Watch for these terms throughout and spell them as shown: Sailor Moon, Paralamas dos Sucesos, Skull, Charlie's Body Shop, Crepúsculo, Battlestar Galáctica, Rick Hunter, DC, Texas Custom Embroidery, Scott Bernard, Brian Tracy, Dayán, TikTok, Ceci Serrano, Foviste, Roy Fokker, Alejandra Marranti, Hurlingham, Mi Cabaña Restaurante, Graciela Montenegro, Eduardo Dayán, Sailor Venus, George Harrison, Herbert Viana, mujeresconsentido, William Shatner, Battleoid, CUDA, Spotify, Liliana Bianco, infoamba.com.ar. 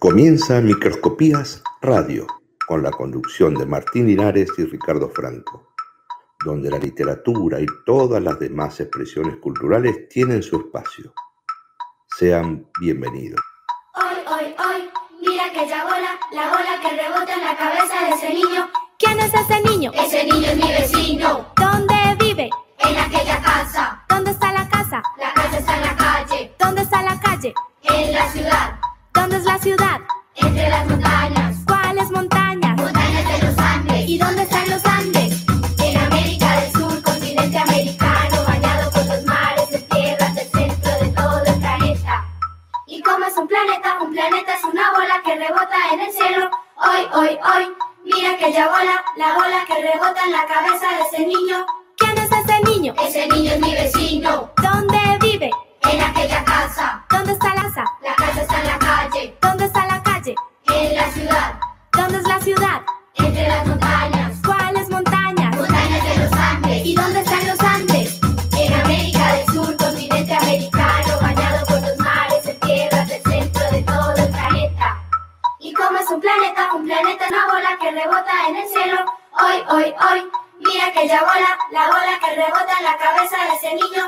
Comienza Microscopías Radio, con la conducción de Martín Linares y Ricardo Franco, donde la literatura y todas las demás expresiones culturales tienen su espacio. Sean bienvenidos. Hoy, hoy, hoy, mira aquella bola, la bola que rebota en la cabeza de ese niño. ¿Quién es ese niño? Ese niño es mi vecino. ¿Dónde vive? En aquella casa. ¿Dónde está la casa? La casa está en la calle. ¿Dónde está la calle? En la ciudad. ¿Dónde es la ciudad? Entre las montañas. ¿Cuáles montañas? Montañas de los Andes. ¿Y dónde están los Andes? En América del Sur, continente americano, bañado por los mares, en tierras del centro de todo el planeta. ¿Y cómo es un planeta? Un planeta es una bola que rebota en el cielo. Hoy, hoy, hoy, mira aquella bola, la bola que rebota en la cabeza de ese niño. ¿Quién es ese niño? Ese niño es mi vecino. ¿Dónde vive? En aquella casa. ¿Dónde está la casa? La casa está en la calle. ¿Dónde está la calle? En la ciudad. ¿Dónde es la ciudad? Entre las montañas. ¿Cuáles montañas? Montañas de los Andes. ¿Y dónde están los Andes? En América del Sur, continente americano, bañado por los mares, en tierras del centro de todo el planeta. ¿Y cómo es un planeta? Un planeta es una bola que rebota en el cielo. Hoy, hoy, hoy, mira aquella bola, la bola que rebota en la cabeza de ese niño.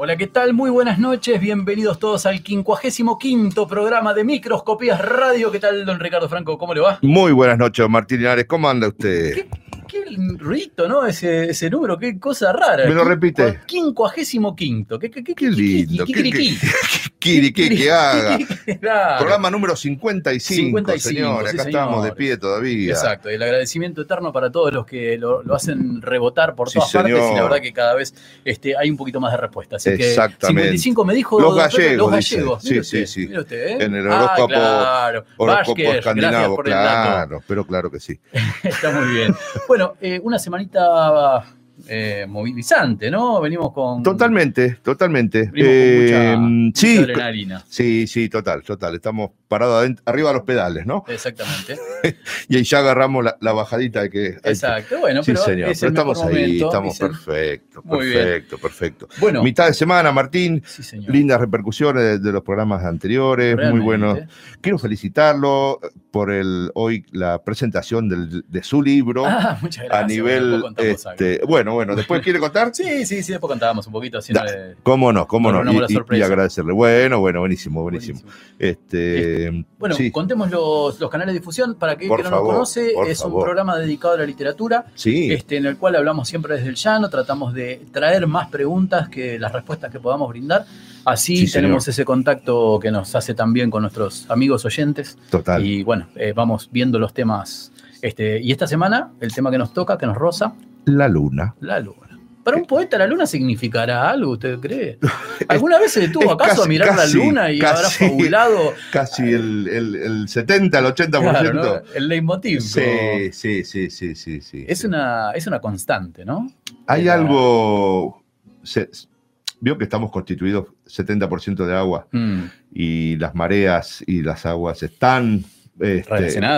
Hola, ¿qué tal? Muy buenas noches, bienvenidos todos al 55º programa de Microscopías Radio. ¿Qué tal, don Ricardo Franco? ¿Cómo le va? Muy buenas noches, Martín Linares, ¿cómo anda usted? Qué ruidito, ¿no? Ese número, qué cosa rara. Me lo repite. 55º, qué lindo, qué haga. Claro. Programa número 55, señor, sí, acá señor. Estamos de pie todavía. Exacto, el agradecimiento eterno para todos los que lo hacen rebotar por todas partes, y la verdad que cada vez hay un poquito más de respuesta, así que 55 me dijo los gallegos. Mire usted, sí. Mire usted, en el horóscopo, claro. Horóscopo escandinavo, claro, pero claro que sí. Está muy bien. Bueno, una semanita movilizante, ¿no? Venimos con... Totalmente. Venimos con mucha adrenalina. Sí, total. Estamos parados arriba de los pedales, ¿no? Exactamente. Y ahí ya agarramos la bajadita de que... Exacto, bueno, sí, pero señor, es el pero estamos momento, ahí, estamos dicen. Perfecto. Bueno, mitad de semana, Martín. Sí, señor. Lindas repercusiones de los programas anteriores, realmente. Muy buenos. Quiero felicitarlo por hoy la presentación de su libro. Ah, muchas gracias. A nivel... Bueno, ¿después quiere contar? Sí, después contábamos un poquito. ¿Cómo no? Y agradecerle. Bueno, buenísimo. Bueno, sí. Contemos los canales de difusión para aquel que no lo conoce. Es un programa dedicado a la literatura, sí. En el cual hablamos siempre desde el llano, tratamos de traer más preguntas que las respuestas que podamos brindar. Así sí, tenemos señor. Ese contacto que nos hace también con nuestros amigos oyentes. Total. Y bueno, vamos viendo los temas. Y esta semana, el tema que nos toca, que nos roza, La luna. Para un poeta, la luna significará algo, ¿usted cree? ¿Alguna vez se detuvo acaso a mirar la luna y habrá fabulado? Casi el 70, el 80%. Claro, ¿no? El leitmotiv. Sí. Es una constante, ¿no? Hay algo... Vio que estamos constituidos 70% de agua y las mareas y las aguas están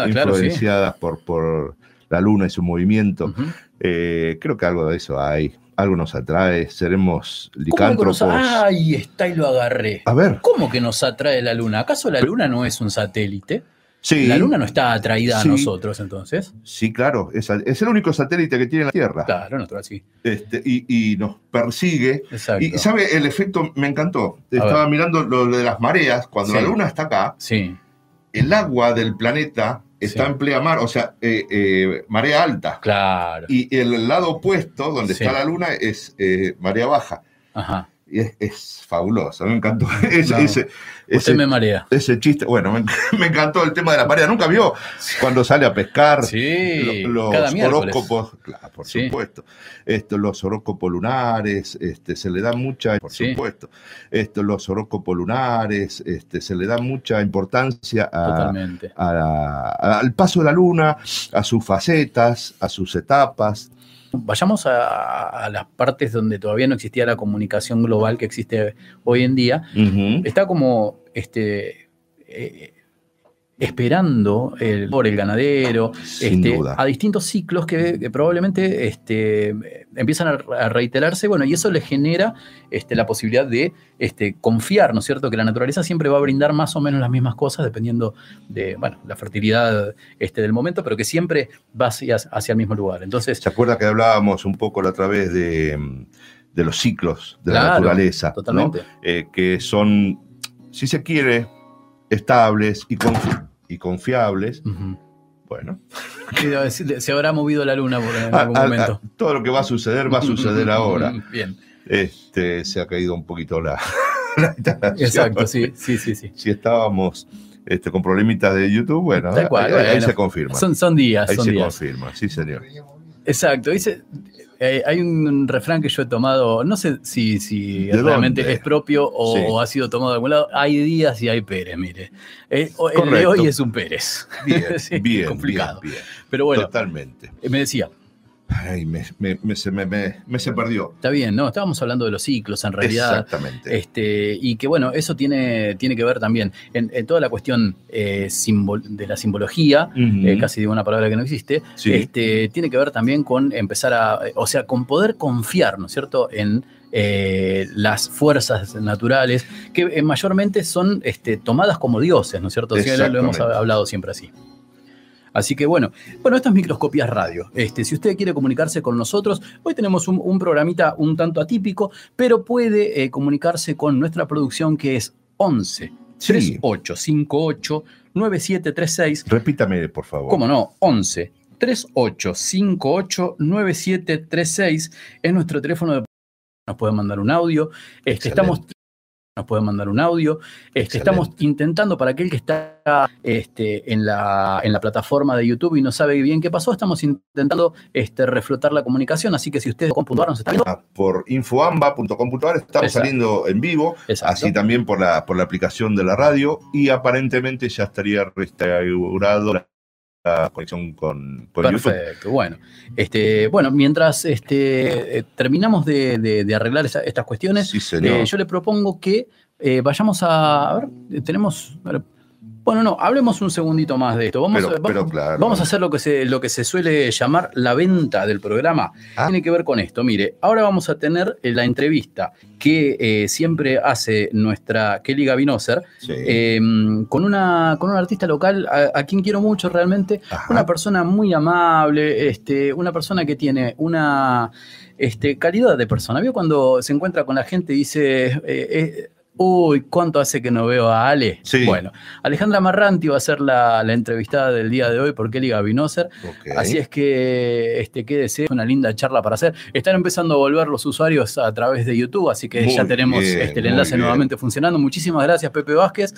influenciadas por la luna y su movimiento. Uh-huh. Creo que algo de eso hay, algo nos atrae, seremos licántropos. Ahí está y lo agarré. A ver. ¿Cómo que nos atrae la luna? ¿Acaso la luna no es un satélite? Sí. La luna no está atraída a nosotros, entonces. Sí, claro, es el único satélite que tiene la Tierra. Claro, nosotros sí. Y nos persigue. Exacto. Y sabe, el efecto me encantó. Estaba mirando lo de las mareas, cuando la luna está acá, el agua del planeta... Está en pleamar, o sea, marea alta. Claro. Y el lado opuesto, donde está la luna, es marea baja. Ajá. Y es fabuloso, me encantó. Usted me marea. Ese chiste, bueno, me encantó el tema de la marea. ¿Nunca vio cuando sale a pescar? Sí, los horóscopos, claro, por supuesto. Los horóscopos lunares, se le da mucha, por supuesto. Los horóscopos lunares, se le da mucha importancia al paso de la luna, a sus facetas, a sus etapas. Vayamos a las partes donde todavía no existía la comunicación global que existe hoy en día. Uh-huh. Está como esperando por el ganadero, a distintos ciclos que probablemente empiezan a reiterarse, bueno, y eso les genera la posibilidad de confiar, ¿no es cierto?, que la naturaleza siempre va a brindar más o menos las mismas cosas, dependiendo de, bueno, la fertilidad del momento, pero que siempre va hacia el mismo lugar. Entonces, ¿se acuerda que hablábamos un poco a través de los ciclos de la naturaleza? Totalmente. ¿No? Que son, si se quiere, estables y confiables. Uh-huh. Bueno. Se habrá movido la luna por algún momento. Todo lo que va a suceder ahora. Bien. Se ha caído un poquito la instalación. Exacto, sí. Si estábamos con problemitas de YouTube, bueno, ahí se confirma. Son días. Ahí se confirma, sí, señor. Exacto, dice... hay un refrán que yo he tomado, no sé si realmente dónde es propio o ha sido tomado de algún lado. Hay días y hay Pérez, mire. El de hoy es un Pérez. Bien, sí, bien, complicado. Bien. Pero bueno, totalmente. Me decía. Ay, se perdió. Está bien, ¿no? Estábamos hablando de los ciclos, en realidad. Exactamente. Y que, bueno, eso tiene que ver también en toda la cuestión de la simbología, uh-huh, casi digo una palabra que no existe, sí, tiene que ver también con empezar a, o sea, con poder confiar, ¿no es cierto?, en las fuerzas naturales, que mayormente son tomadas como dioses, ¿no es cierto? O sea, lo hemos hablado siempre así. Así que bueno, esto es Microscopías Radio. Si usted quiere comunicarse con nosotros, hoy tenemos un programita un tanto atípico, pero puede comunicarse con nuestra producción, que es 11-3858-9736. Repítame, por favor. ¿Cómo no? 11-3858-9736 es nuestro teléfono de... Nos pueden mandar un audio. Estamos intentando, para aquel que está en la plataforma de YouTube y no sabe bien qué pasó, estamos intentando reflotar la comunicación, así que si ustedes nos están viendo por infoamba.com.ar, estamos saliendo en vivo. Exacto. Así también por la aplicación de la radio, y aparentemente ya estaría restaurado la conexión con perfecto, YouTube. Bueno, mientras terminamos de arreglar estas cuestiones, sí, señor. Yo le propongo que vayamos a ver, tenemos... Bueno, no, hablemos un segundito más de esto. Vamos a hacer lo que se suele llamar la venta del programa. Tiene que ver con esto. Mire, ahora vamos a tener la entrevista que siempre hace nuestra Kelly Gavinoser, sí, con una artista local a quien quiero mucho realmente. Ajá. Una persona muy amable, una persona que tiene una calidad de persona. ¿Vio cuando se encuentra con la gente y dice... Uy, ¿cuánto hace que no veo a Ale? Sí. Bueno, Alejandra Marranti va a ser la entrevistada del día de hoy por Kelly Gavinoser. Okay. Así es que quédese, una linda charla para hacer. Están empezando a volver los usuarios a través de YouTube, así que ya tenemos el enlace nuevamente funcionando. Muchísimas gracias, Pepe Vázquez.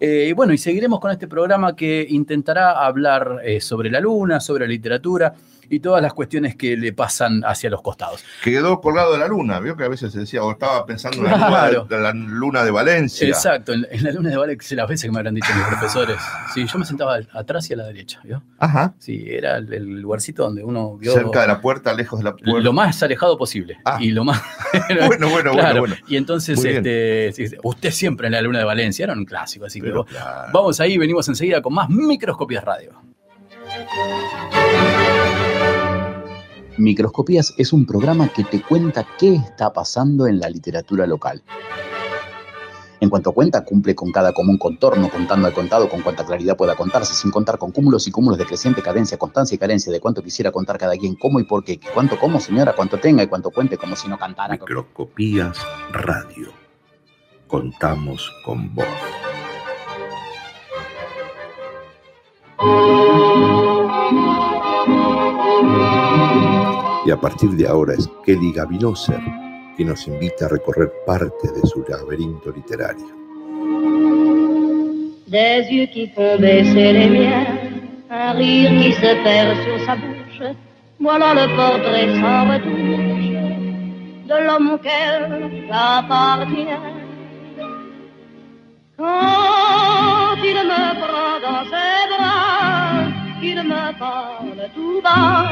Y bueno, y seguiremos con este programa que intentará hablar sobre la luna, sobre la literatura y todas las cuestiones que le pasan hacia los costados. Quedó colgado de la luna, vio que a veces se decía, o estaba pensando en la luna de Valencia. Exacto, en la luna de Valencia, las veces que me habrán dicho mis profesores. Sí, yo me sentaba atrás y a la derecha, ¿vio? Ajá. Sí, era el lugarcito donde uno vio... Cerca de la puerta, lejos de la puerta. Lo más alejado posible. Ah. Y lo más... bueno. Y entonces, usted siempre en la luna de Valencia, era un clásico, así que claro. Vamos ahí, venimos enseguida con más Microscopías Radio. Microscopías es un programa que te cuenta qué está pasando en la literatura local. En cuanto cuenta, cumple con cada común contorno, contando al contado con cuanta claridad pueda contarse, sin contar con cúmulos y cúmulos de creciente cadencia, constancia y carencia, de cuánto quisiera contar cada quien, cómo y por qué, cuánto como señora, cuánto tenga y cuánto cuente, como si no cantara. Microscopías Radio. Contamos con vos. Y a partir de ahora es Kelly Gavinoser quien nos invita a recorrer parte de su laberinto literario. Des yeux qui font baisser les miens, un rire qui se perd sur sa bouche, voilà le portrait sans retouche de l'homme auquel j'appartiens. Quand il me prend dans ses bras, il me parle tout bas.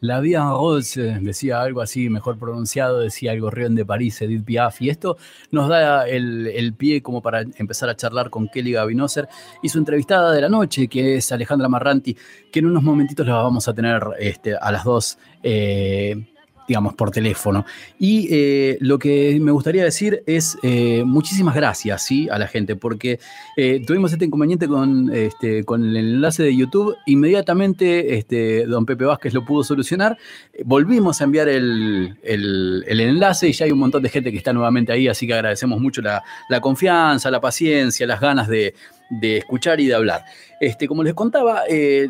La Vía Rose decía algo así, mejor pronunciado, decía algo Rion de París, Edith Piaf. Y esto nos da el pie como para empezar a charlar con Kelly Gavinoser y su entrevistada de la noche, que es Alejandra Marranti, que en unos momentitos la vamos a tener a las 2, digamos, por teléfono. Y lo que me gustaría decir es muchísimas gracias, ¿sí?, a la gente, porque tuvimos este inconveniente con el enlace de YouTube. Inmediatamente don Pepe Vázquez lo pudo solucionar. Volvimos a enviar el enlace y ya hay un montón de gente que está nuevamente ahí, así que agradecemos mucho la confianza, la paciencia, las ganas de escuchar y de hablar. Como les contaba,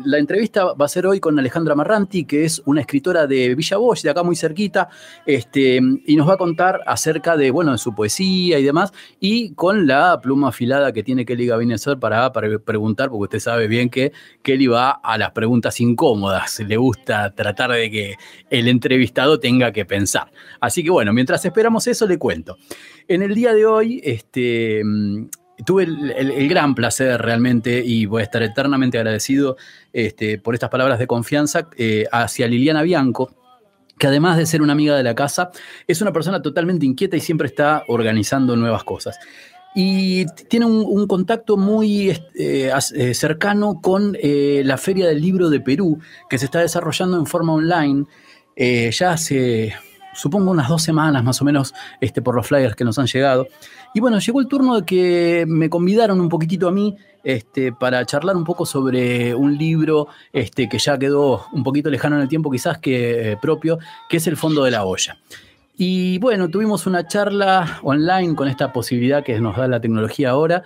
la entrevista va a ser hoy con Alejandra Marranti, que es una escritora de Villa Bosch, de acá muy cerquita, y nos va a contar acerca de, bueno, de su poesía y demás, y con la pluma afilada que tiene Kelly Gavinoser para preguntar, porque usted sabe bien que Kelly va a las preguntas incómodas, le gusta tratar de que el entrevistado tenga que pensar. Así que bueno, mientras esperamos eso, le cuento. En el día de hoy, tuve el gran placer realmente, y voy a estar eternamente agradecido por estas palabras de confianza hacia Liliana Bianco, que además de ser una amiga de la casa, es una persona totalmente inquieta y siempre está organizando nuevas cosas. Y tiene un contacto muy cercano con la Feria del Libro de Perú, que se está desarrollando en forma online ya hace, supongo, unas 2 semanas más o menos, por los flyers que nos han llegado. Y bueno, llegó el turno de que me convidaron un poquitito a mí para charlar un poco sobre un libro que ya quedó un poquito lejano en el tiempo, quizás, que propio, que es El Fondo de la Olla. Y bueno, tuvimos una charla online con esta posibilidad que nos da la tecnología ahora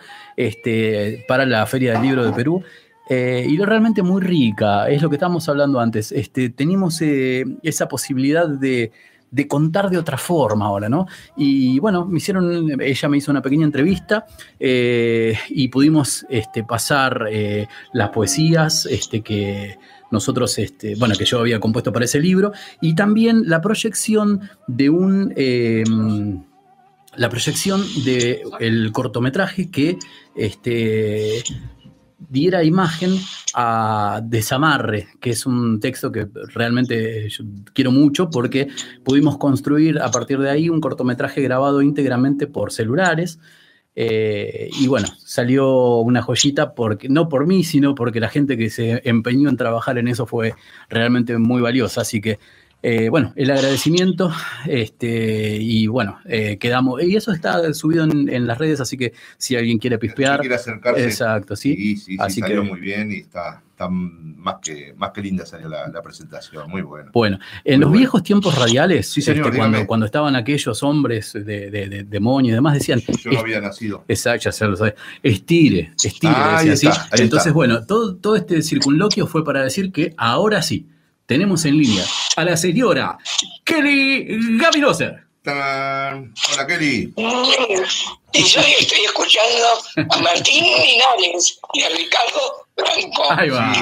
para la Feria del Libro de Perú. Y lo realmente muy rica, es lo que estábamos hablando antes. Tenemos esa posibilidad de contar de otra forma ahora, ¿no? Y bueno, ella me hizo una pequeña entrevista y pudimos pasar las poesías que nosotros, que yo había compuesto para ese libro, y también la proyección de el cortometraje que diera imagen a Desamarre, que es un texto que realmente yo quiero mucho, porque pudimos construir a partir de ahí un cortometraje grabado íntegramente por celulares. Y bueno, salió una joyita, porque no por mí, sino porque la gente que se empeñó en trabajar en eso fue realmente muy valiosa. Así que bueno, el agradecimiento, y bueno, quedamos, y eso está subido en las redes, así que si alguien quiere pispear, quiere acercarse, exacto, sí, sí, así salió que muy bien, y está más que linda salió la presentación, muy buena. Bueno, en muy los viejos tiempos radiales, sí, señor, cuando estaban aquellos hombres de demonio y demás, decían, yo no había nacido. Exacto, ya se lo sabía. Estire, decía, ahí está, ¿sí? Ahí entonces, está. Bueno, todo este circunloquio fue para decir que ahora sí. Tenemos en línea a la señora Kelly Gavinoser. Hola, Kelly. Y yo estoy escuchando a Martín Linares y a Ricardo Franco. Ahí va. Sí.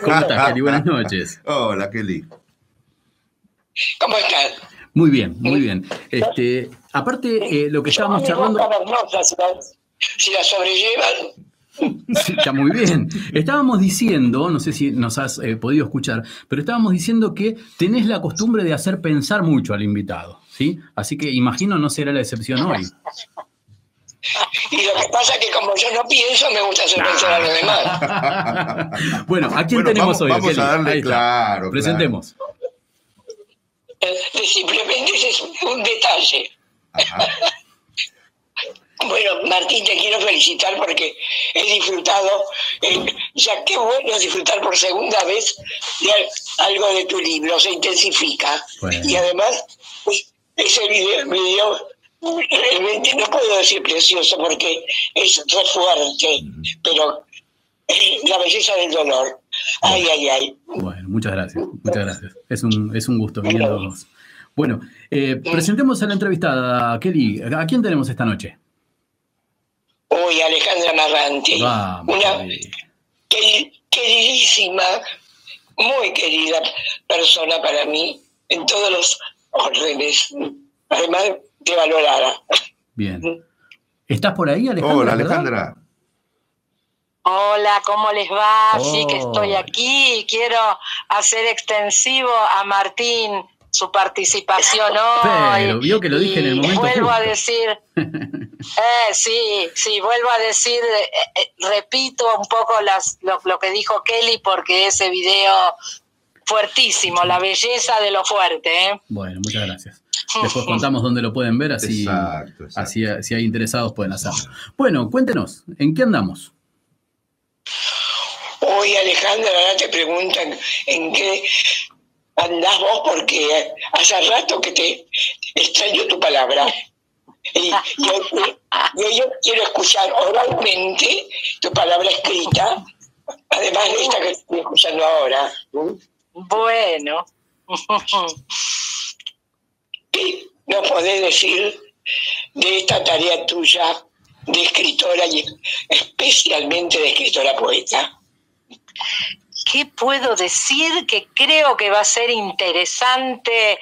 ¿Cómo estás, Kelly? Buenas noches. Hola, Kelly. ¿Cómo estás? Muy bien, muy bien. Aparte, lo que estábamos charlando... Si la sobrellevan... Sí, está muy bien. Estábamos diciendo, no sé si nos has podido escuchar, pero estábamos diciendo que tenés la costumbre de hacer pensar mucho al invitado, ¿sí? Así que imagino no será la excepción hoy. Y lo que pasa es que como yo no pienso, me gusta hacer pensar a los demás. Bueno, ¿a quién tenemos hoy? Vamos a darle, claro. Presentemos. Simplemente ese es un detalle. Ajá. Bueno, Martín, te quiero felicitar porque he disfrutado, ya qué bueno disfrutar por segunda vez de algo de tu libro, se intensifica. Bueno. Y además, ese video realmente no puedo decir precioso porque es re fuerte, pero la belleza del dolor. Ay, ay, ay. Bueno, muchas gracias, muchas gracias. Es un gusto venir a vos. Bueno, presentemos a la entrevistada, Kelly. ¿A quién tenemos esta noche? Hoy Alejandra Marranti, una queridísima, muy querida persona para mí, en todos los órdenes, además de valorada. Bien. ¿Estás por ahí, Alejandra? Hola, ¿verdad? Alejandra. Hola, ¿cómo les va? Oh. Sí que estoy aquí. Quiero hacer extensivo a Martín su participación hoy. Pero vio que lo dije en el momento. Vuelvo justo a decir, sí, vuelvo a decir, repito un poco lo que dijo Kelly, porque ese video fuertísimo, la belleza de lo fuerte. Bueno, muchas gracias. Después contamos dónde lo pueden ver, así, exacto. Así si hay interesados pueden hacerlo. Bueno, cuéntenos, ¿en qué andamos? Hoy, Alejandra, ahora te preguntan en qué andás vos, porque hace rato que te extraño tu palabra. Yo quiero escuchar oralmente tu palabra escrita, además de esta que estoy escuchando ahora. Bueno. ¿Qué nos podés decir de esta tarea tuya de escritora y especialmente de escritora poeta? ¿Qué puedo decir? Que creo que va a ser interesante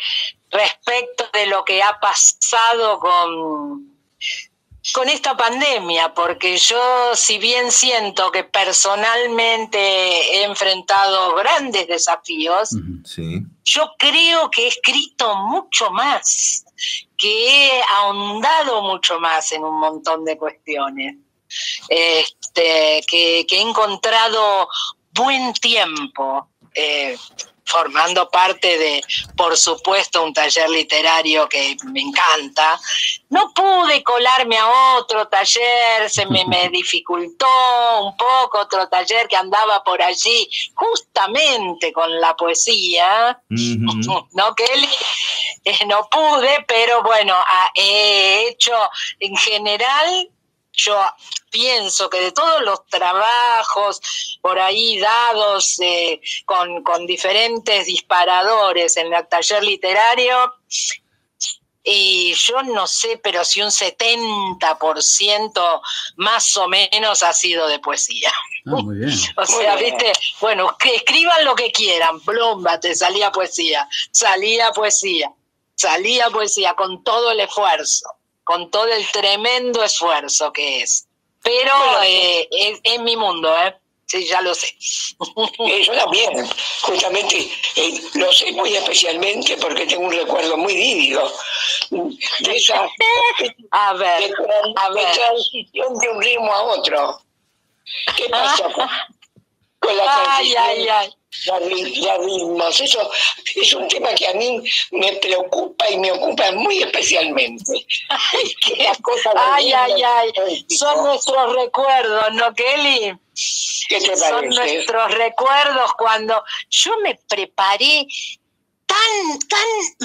respecto de lo que ha pasado con esta pandemia, porque yo, si bien siento que personalmente he enfrentado grandes desafíos, sí, yo creo que he escrito mucho más, que he ahondado mucho más en un montón de cuestiones, que he encontrado buen tiempo, formando parte de, por supuesto, un taller literario que me encanta. No pude colarme a otro taller, se me dificultó un poco, otro taller que andaba por allí justamente con la poesía, ¿no, Kelly? No pude, pero bueno, he hecho en general. Yo pienso que de todos los trabajos por ahí dados con diferentes disparadores en el taller literario, y yo no sé, pero si un 70% más o menos ha sido de poesía. Ah, muy bien. O sea, muy bien, viste, bueno, que escriban lo que quieran, plomba, te salía poesía, salía poesía, salía poesía, con todo el esfuerzo, con todo el tremendo esfuerzo que es. Pero bueno, es mi mundo, ¿eh? Sí, ya lo sé. Yo también, justamente, lo sé muy especialmente porque tengo un recuerdo muy vívido de esa de transición de un ritmo a otro. ¿Qué pasó con la transición? Ay. Ya vimos, eso es un tema que a mí me preocupa y me ocupa muy especialmente. Ay, son nuestros recuerdos, ¿no, Kelly? ¿Qué te parece? Son nuestros recuerdos cuando yo me preparé tan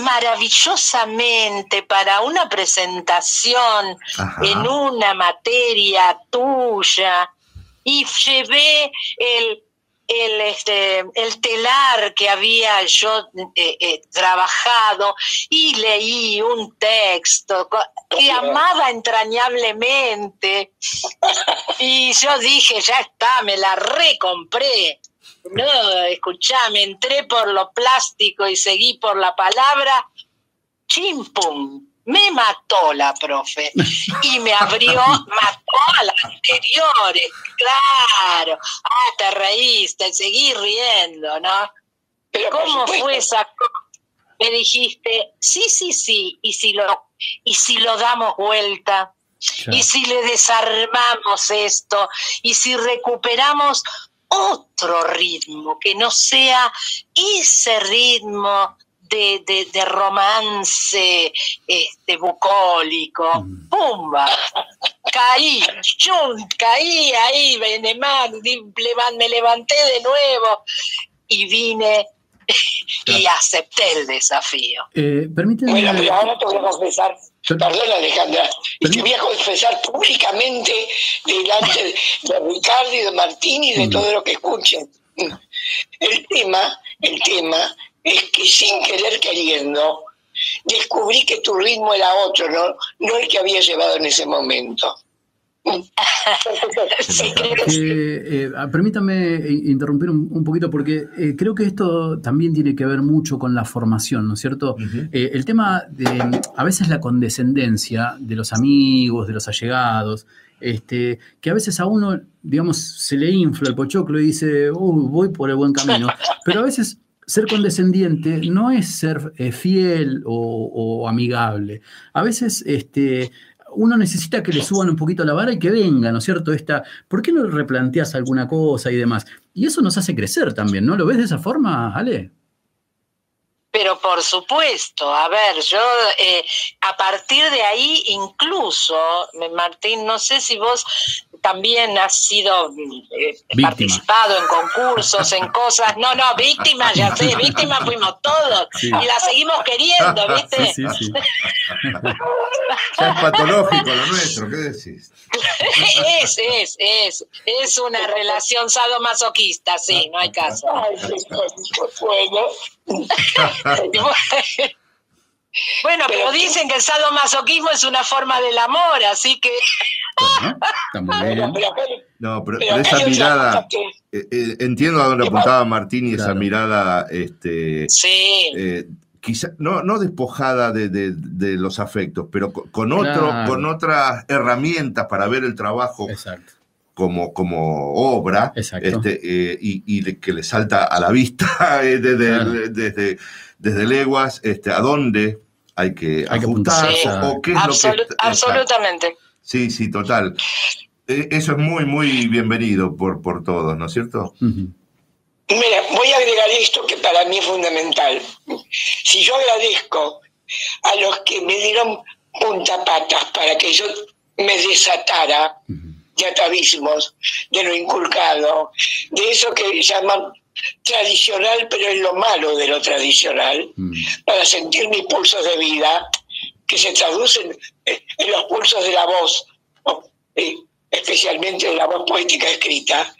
maravillosamente para una presentación en una materia tuya, y llevé el telar que había yo trabajado, y leí un texto que amaba entrañablemente, y yo dije, ya está, me la recompré. No, escuchame, entré por lo plástico y seguí por la palabra. Chimpum, me mató la profe y me abrió, mató a las anteriores, claro. Te reíste, seguí riendo, ¿no? Pero ¿cómo fue esa cosa? Me dijiste, sí, y si lo damos vuelta, claro, y si le desarmamos esto, y si recuperamos otro ritmo, que no sea ese ritmo de romance bucólico. ¡Pumba! Caí ahí, me levanté de nuevo y vine y acepté el desafío. Permíteme. Bueno, pero ahora te voy a confesar, perdón, Alejandra, y te voy a confesar públicamente delante de Ricardo y de Martín y de todo lo que escuchen. El tema es que sin querer queriendo descubrí que tu ritmo era otro, no el que había llevado en ese momento. Sí, creo que sí. Permítame interrumpir un poquito porque creo que esto también tiene que ver mucho con la formación, ¿no es cierto? Uh-huh. El tema de a veces la condescendencia de los amigos, de los allegados, que a veces a uno, digamos, se le infla el pochoclo y dice, voy por el buen camino, pero a veces ser condescendiente no es ser fiel o amigable. A veces uno necesita que le suban un poquito la vara y que venga, ¿no es cierto? ¿Por qué no replanteas alguna cosa y demás? Y eso nos hace crecer también, ¿no? ¿Lo ves de esa forma, Ale? Pero por supuesto, a ver, yo a partir de ahí incluso, Martín, no sé si vos también has sido participado en concursos, en cosas, no, víctimas, ya sé, víctimas fuimos todos, sí. Y la seguimos queriendo, ¿viste? Sí. Ya es patológico lo nuestro, ¿qué decís? Es una relación sadomasoquista, sí, no hay caso. Ay, bueno. Bueno, pero dicen que el sadomasoquismo es una forma del amor, así que... Bueno, pero esa mirada, entiendo a dónde apuntaba Martín y claro. Esa mirada, sí. Quizá, no despojada de los afectos, pero con otro, claro. Con otras herramientas para ver el trabajo. Exacto. Como obra, y que le salta a la vista desde leguas a dónde hay que ajustarse. Sí. O qué es lo que, absolutamente. Sí, total. Eso es muy, muy bienvenido por todos, ¿no es cierto? Uh-huh. Mira, voy a agregar esto que para mí es fundamental. Si yo agradezco a los que me dieron puntapatas para que yo me desatara, uh-huh. de atavismos, de lo inculcado, de eso que llaman tradicional, pero es lo malo de lo tradicional, para sentir mis pulsos de vida, que se traducen en los pulsos de la voz, especialmente de la voz poética escrita,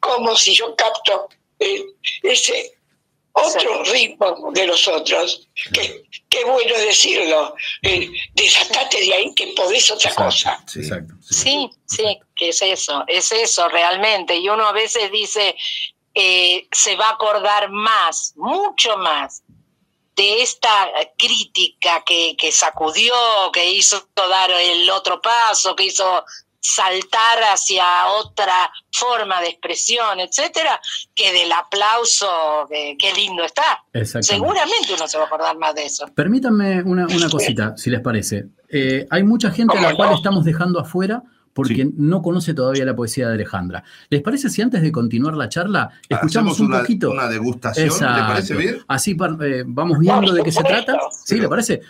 como si yo capto ese otro ritmo de los otros, que qué bueno decirlo, desatate de ahí que podés otra cosa. Sí, exacto. Sí, que es eso realmente. Y uno a veces dice, se va a acordar más, mucho más, de esta crítica que sacudió, que hizo dar el otro paso, que hizo saltar hacia otra forma de expresión, etcétera, que del aplauso de qué lindo está. Seguramente uno se va a acordar más de eso. Permítanme una cosita, si les parece. Hay mucha gente a la cual estamos dejando afuera porque no conoce todavía la poesía de Alejandra. ¿Les parece si antes de continuar la charla escuchamos un poquito? Una degustación, ¿le parece bien? Así vamos viendo de qué se trata. ¿Sí, le parece?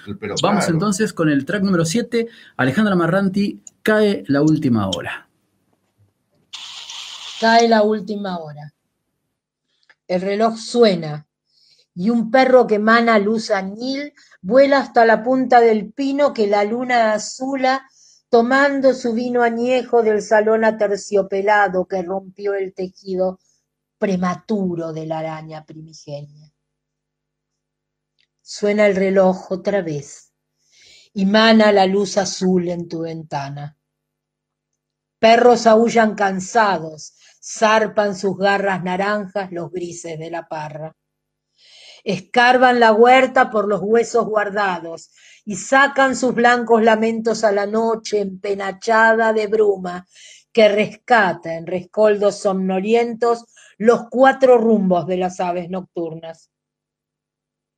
Vamos entonces con el track número 7, Alejandra Marranti, Cae la última hora. Cae la última hora. El reloj suena y un perro que emana luz añil vuela hasta la punta del pino que la luna azula tomando su vino añejo del salón aterciopelado que rompió el tejido prematuro de la araña primigenia. Suena el reloj otra vez y mana la luz azul en tu ventana. Perros aúllan cansados, zarpan sus garras naranjas los grises de la parra. Escarban la huerta por los huesos guardados y sacan sus blancos lamentos a la noche empenachada de bruma que rescata en rescoldos somnolientos los cuatro rumbos de las aves nocturnas.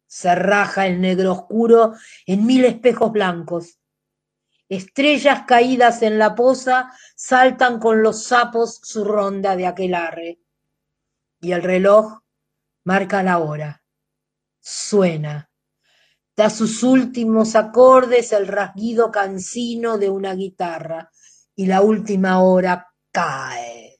Se raja el negro oscuro en mil espejos blancos. Estrellas caídas en la poza saltan con los sapos su ronda de aquelarre. Y el reloj marca la hora. Suena. Da sus últimos acordes el rasguido cansino de una guitarra. Y la última hora cae.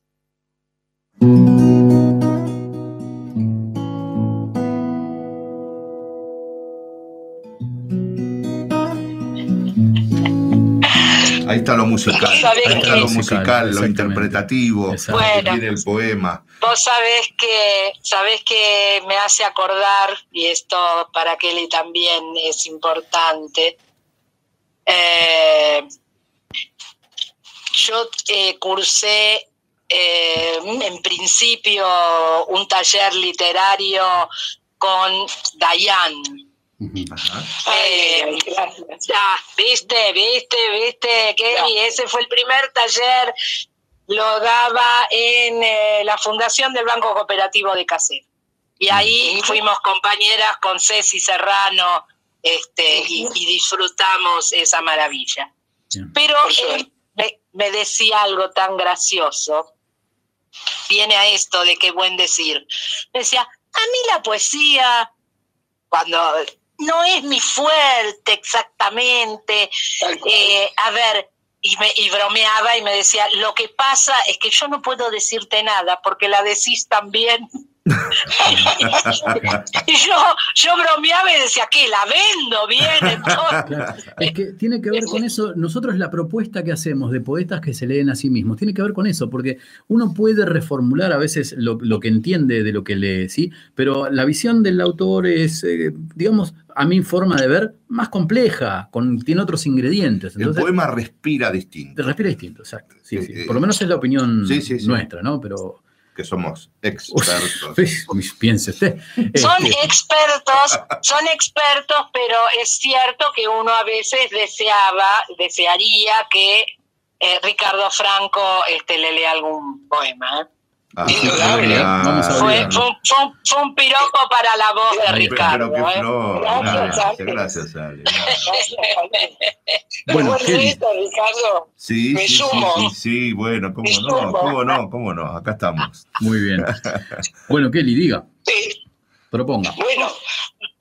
Ahí está lo musical, lo interpretativo, bueno, que tiene el poema. Vos sabés que me hace acordar, y esto para Kelly también es importante, Yo cursé en principio un taller literario con Dayán. Ya, viste, Kelly, no. Ese fue el primer taller, lo daba en la fundación del Banco Cooperativo de Caser. Y ahí fuimos compañeras con Ceci Serrano, y disfrutamos esa maravilla. Sí. Pero me decía algo tan gracioso, viene a esto de qué buen decir. Me decía, a mí la poesía, cuando no es mi fuerte exactamente, a ver, y bromeaba y me decía, lo que pasa es que yo no puedo decirte nada porque la decís tan bien. yo bromeaba y decía, ¿qué? La vendo bien. Claro, es que tiene que ver con eso. Nosotros la propuesta que hacemos de poetas que se leen a sí mismos tiene que ver con eso, porque uno puede reformular a veces lo que entiende de lo que lee, ¿sí? Pero la visión del autor es, digamos, a mi forma de ver, más compleja, tiene otros ingredientes. Entonces, el poema respira distinto. Respira distinto, exacto. Sí, sí. Por lo menos es la opinión nuestra, ¿no? Pero... que somos expertos. Piense usted. Son expertos, pero es cierto que uno a veces desearía que Ricardo Franco le lea algún poema. Indudable. Fue un piropo para la voz de Ricardo. Pero qué flor, gracias, Ale. Bueno, listo, Ricardo. Sí, me sumo. Sí, bueno, cómo no, acá estamos. Muy bien. Bueno, Kelly, diga. Sí. Proponga. Bueno,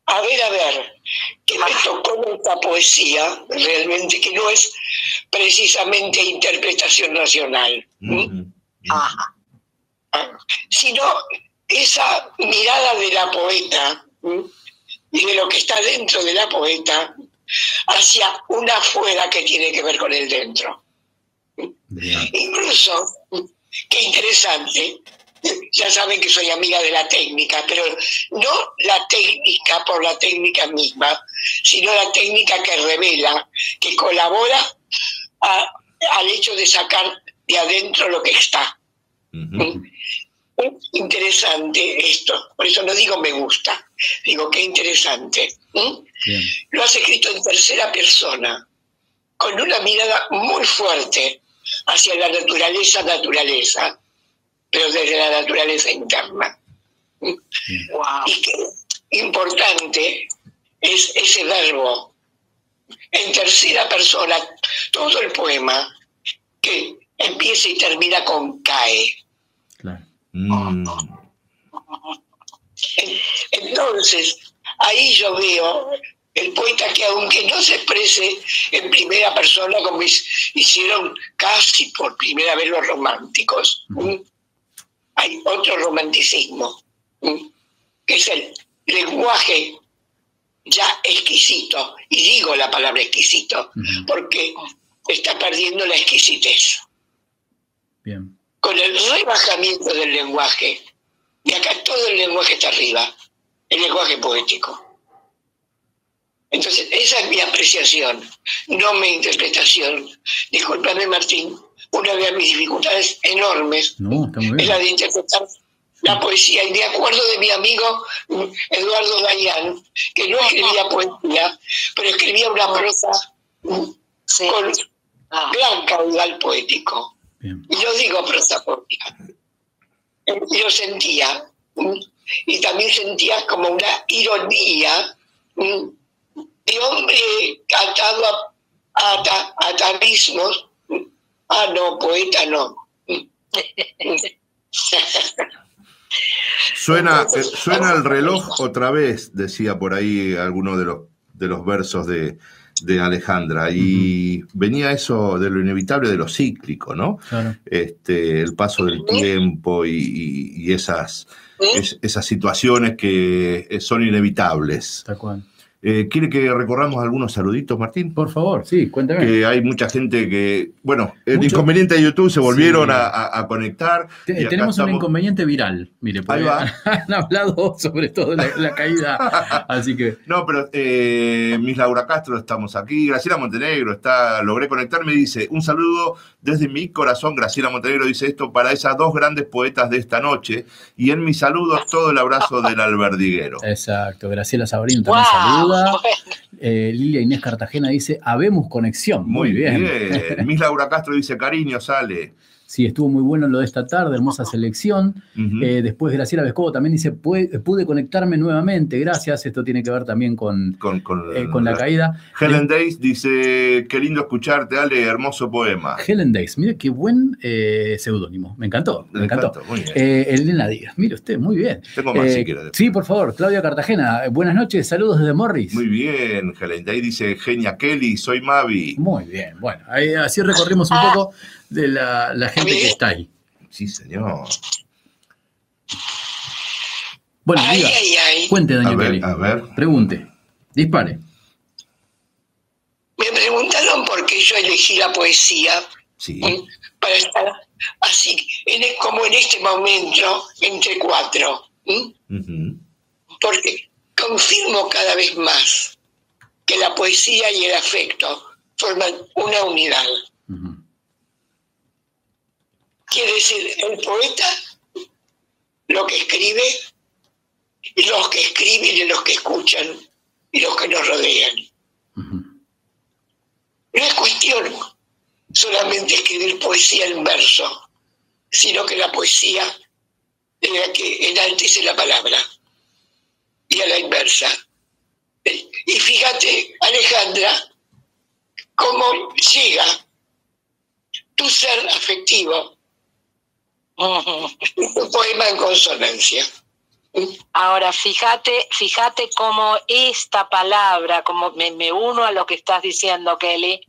a ver, que me tocó esta poesía, realmente, que no es precisamente interpretación nacional. Ajá. Sino esa mirada de la poeta y de lo que está dentro de la poeta hacia una afuera que tiene que ver con el dentro. Bien. Incluso, qué interesante, ya saben que soy amiga de la técnica, pero no la técnica por la técnica misma, sino la técnica que revela, que colabora al hecho de sacar de adentro lo que está. Es interesante esto, por eso no digo me gusta, digo qué interesante. Lo has escrito en tercera persona, con una mirada muy fuerte hacia la naturaleza, pero desde la naturaleza interna. Y qué importante es ese verbo, en tercera persona, todo el poema que empieza y termina con cae. Entonces, ahí yo veo el poeta que, aunque no se exprese en primera persona, como hicieron casi por primera vez los románticos, hay otro romanticismo, que es el lenguaje ya exquisito, y digo la palabra exquisito, porque está perdiendo la exquisitez. Bien. Con el rebajamiento del lenguaje. Y acá todo el lenguaje está arriba, el lenguaje poético. Entonces, esa es mi apreciación, no mi interpretación. Discúlpame, Martín, una de mis dificultades enormes es la de interpretar la poesía. Y me acuerdo de mi amigo Eduardo Dayán, que no escribía poesía, pero escribía una prosa con gran caudal poético. Y yo digo prosa poética. Yo sentía, y también sentía como una ironía de hombre atado a atavismos. Ah, no, poeta no. Suena el reloj otra vez, decía por ahí alguno de los versos de Alejandra, y venía eso de lo inevitable, de lo cíclico, ¿no? Claro. El paso del tiempo y esas situaciones que son inevitables. Tal cual. ¿Quiere que recorramos algunos saluditos, Martín? Por favor, sí, cuéntame. Que hay mucha gente que, bueno, el inconveniente de YouTube, se volvieron a conectar. Tenemos un inconveniente viral, mire, porque han hablado sobre todo la caída, así que... No, pero Miss Laura Castro, estamos aquí, Graciela Montenegro está, logré conectarme, dice, un saludo desde mi corazón, Graciela Montenegro dice esto, para esas dos grandes poetas de esta noche, y en mis saludos todo el abrazo del alberdiguero. Exacto, Graciela Sabrín también saluda. Lilia Inés Cartagena dice, habemos conexión. Muy bien. Miss Laura Castro dice, cariño, sale. Sí, estuvo muy bueno lo de esta tarde, hermosa selección. Después Graciela Vescovo también dice, pude conectarme nuevamente, gracias. Esto tiene que ver también con la caída. Helen Days dice, qué lindo escucharte, Ale, hermoso poema. Helen Days, mire qué buen seudónimo, me encantó, me encantó. Elena Díaz, mire usted, muy bien. Tengo más si quiere. Sí, por favor, Claudia Cartagena, buenas noches, saludos desde Morris. Muy bien, Helen Days dice, genia Kelly, soy Mavi. Muy bien, bueno, ahí, así recorrimos un poco de la gente que está ahí. Sí, señor. Bueno, diga, cuente, doña Kelly. A ver, pregunte, dispare. Me preguntaron por qué yo elegí la poesía. Sí. Para estar así, como en este momento, entre cuatro. Porque confirmo cada vez más que la poesía y el afecto forman una unidad. Quiere decir, el poeta, lo que escribe, y los que escriben, y los que escuchan, y los que nos rodean. No es cuestión solamente escribir poesía en verso, sino que la poesía en la que enaltece la palabra, y a la inversa. Y fíjate, Alejandra, cómo llega tu ser afectivo, un poema en consonancia. Ahora, fíjate cómo esta palabra, como me uno a lo que estás diciendo, Kelly,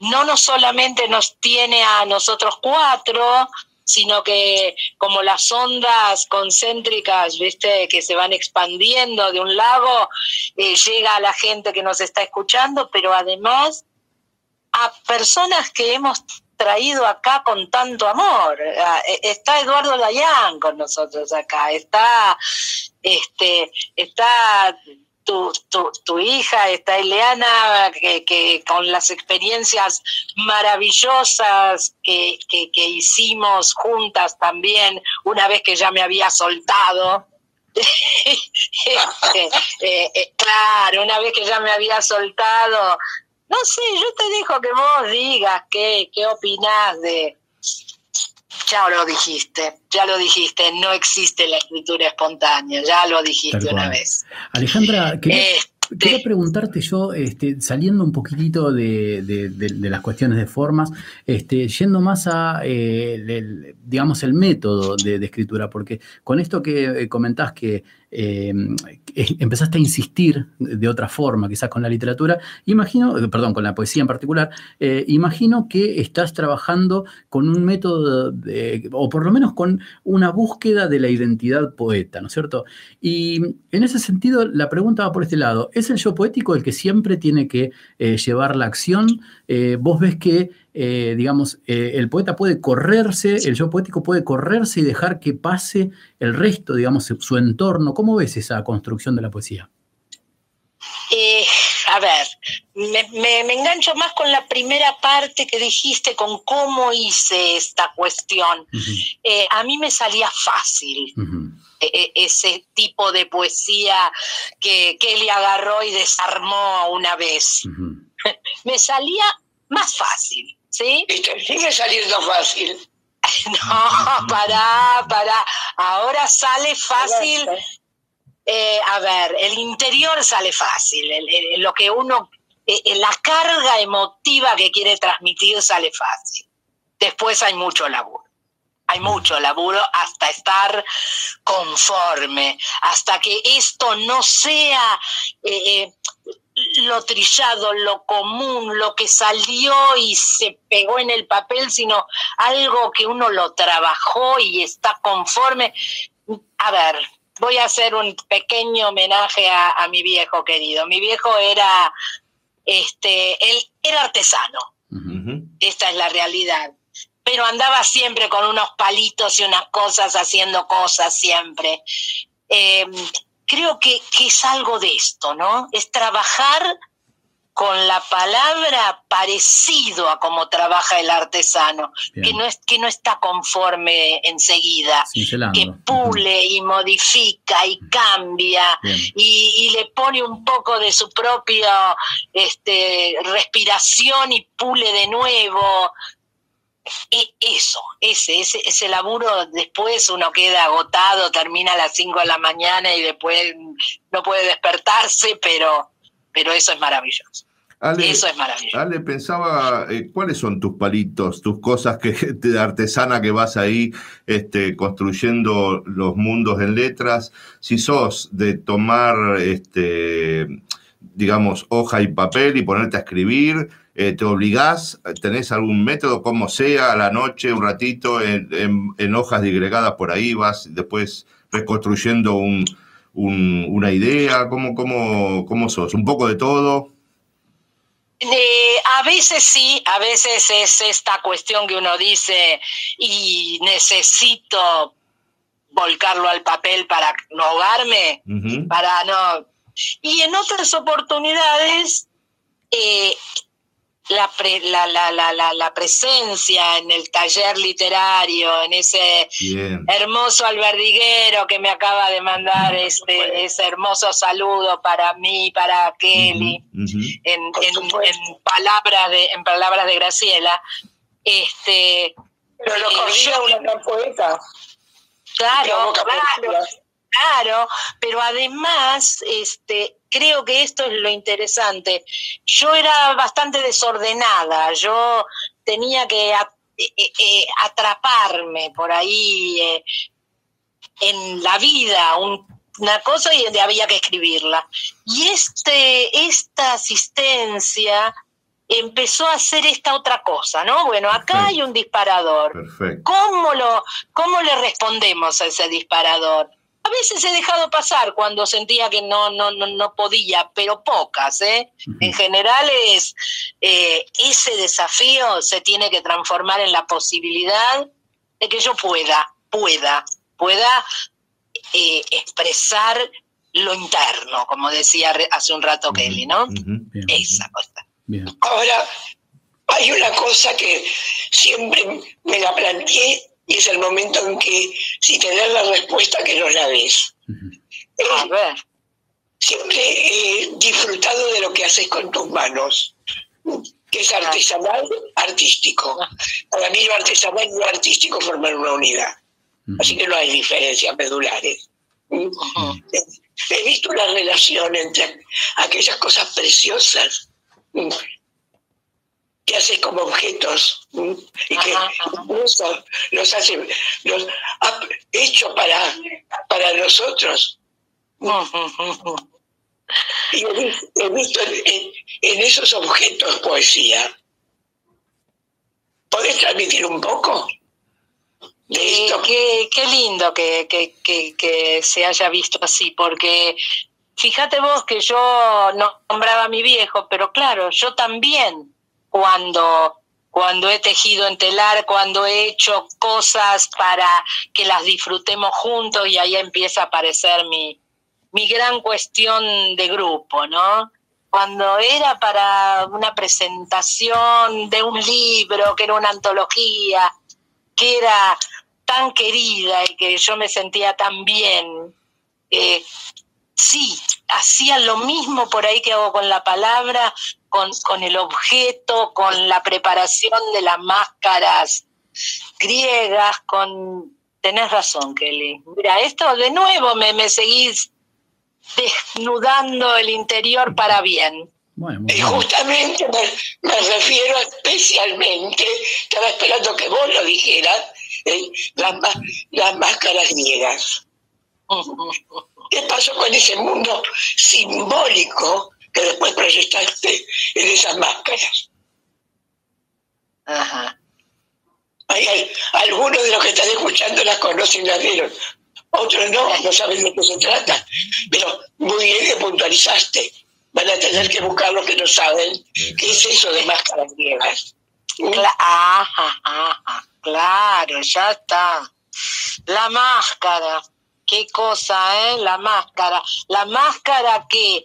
no solamente nos tiene a nosotros cuatro, sino que como las ondas concéntricas, ¿viste?, que se van expandiendo de un lago, llega a la gente que nos está escuchando, pero además a personas que hemos traído acá con tanto amor. Está Eduardo Dayán con nosotros acá, está tu hija, está Ileana, que con las experiencias maravillosas que hicimos juntas también, una vez que ya me había soltado. Claro, una vez que ya me había soltado. No sé, yo te dejo que vos digas qué opinás de... Ya lo dijiste, no existe la escritura espontánea, ya lo dijiste una vez. Alejandra, quería preguntarte yo, saliendo un poquitito de las cuestiones de formas, yendo más a, digamos, el método de escritura, porque con esto que comentás que empezaste a insistir de otra forma, quizás con la literatura, con la poesía en particular, imagino que estás trabajando con un método, o por lo menos con una búsqueda de la identidad poeta, ¿no es cierto? Y en ese sentido, la pregunta va por este lado. ¿Es el yo poético el que siempre tiene que llevar la acción? ¿Vos ves que el poeta puede correrse, el yo poético puede correrse y dejar que pase el resto, digamos, su entorno? ¿Cómo ves esa construcción de la poesía? A ver, me engancho más con la primera parte que dijiste, con cómo hice esta cuestión. A mí me salía fácil ese tipo de poesía que Kelly agarró y desarmó una vez. Me salía más fácil. ¿Sí? Sigue saliendo fácil. No, pará. Ahora sale fácil. A ver, el interior sale fácil. Lo que uno, la carga emotiva que quiere transmitir sale fácil. Después hay mucho laburo. Hay mucho laburo hasta estar conforme, hasta que esto no sea... lo trillado, lo común, lo que salió y se pegó en el papel, sino algo que uno lo trabajó y está conforme. A ver, voy a hacer un pequeño homenaje a mi viejo querido. Mi viejo era, él era artesano, esta es la realidad, pero andaba siempre con unos palitos y unas cosas, haciendo cosas siempre. Creo que es algo de esto, ¿no? Es trabajar con la palabra parecido a como trabaja el artesano, que no está conforme enseguida, que pule y modifica y cambia y le pone un poco de su propia respiración y pule de nuevo. Eso, ese laburo, después uno queda agotado, termina a las 5 de la mañana y después no puede despertarse, pero eso es maravilloso. Ale, eso es maravilloso. Ale, pensaba, ¿cuáles son tus palitos, tus cosas de artesana que vas ahí construyendo los mundos en letras? Si sos de tomar, digamos, hoja y papel y ponerte a escribir, ¿te obligás? ¿Tenés algún método, como sea, a la noche, un ratito, en hojas digregadas por ahí, vas después reconstruyendo una idea? ¿Cómo sos? ¿Un poco de todo? A veces sí, a veces es esta cuestión que uno dice, y necesito volcarlo al papel para no ahogarme, para no... Y en otras oportunidades... La presencia en el taller literario, en ese hermoso alberguero que me acaba de mandar ese hermoso saludo para mí, para Kelly, en palabras de Graciela. Pero lo coordina una gran poeta. Claro, pero además creo que esto es lo interesante. Yo era bastante desordenada, yo tenía que atraparme por ahí en la vida una cosa y había que escribirla. Y esta asistencia empezó a hacer esta otra cosa, ¿no? Bueno, acá hay un disparador. Perfecto. ¿Cómo le respondemos a ese disparador? A veces he dejado pasar cuando sentía que no podía, pero pocas, En general ese desafío se tiene que transformar en la posibilidad de que yo pueda expresar lo interno, como decía hace un rato Kelly, ¿no? Bien, esa cosa. Bien. Ahora, hay una cosa que siempre me la planteé, y es el momento en que, si te das la respuesta, que no la ves. Siempre he disfrutado de lo que haces con tus manos, que es artesanal, artístico. Para mí lo artesanal y lo artístico forman una unidad. Así que no hay diferencias medulares. He visto una relación entre aquellas cosas preciosas que haces como objetos y que incluso los ha hecho para nosotros. Y he visto en esos objetos poesía. ¿Podés transmitir un poco de esto? Qué lindo que se haya visto así, porque fíjate vos que yo nombraba a mi viejo, pero claro, yo también. Cuando he tejido en telar, cuando he hecho cosas para que las disfrutemos juntos, y ahí empieza a aparecer mi gran cuestión de grupo, ¿no? Cuando era para una presentación de un libro, que era una antología, que era tan querida y que yo me sentía tan bien, sí, hacía lo mismo por ahí que hago con la palabra, con el objeto, con la preparación de las máscaras griegas, Tenés razón, Kelly. Mira, esto de nuevo me seguís desnudando el interior para bien. Bueno. Y justamente me refiero especialmente, estaba esperando que vos lo dijeras, las máscaras griegas. ¿Qué pasó con ese mundo simbólico que después proyectaste en esas máscaras? Algunos de los que están escuchando las conocen, las vieron. otros no, no saben de qué se trata. Pero muy bien que puntualizaste. Van a tener que buscar los que no saben qué es eso de máscaras griegas. Claro, ya está. La máscara. Qué cosa, ¿eh? La máscara. La máscara que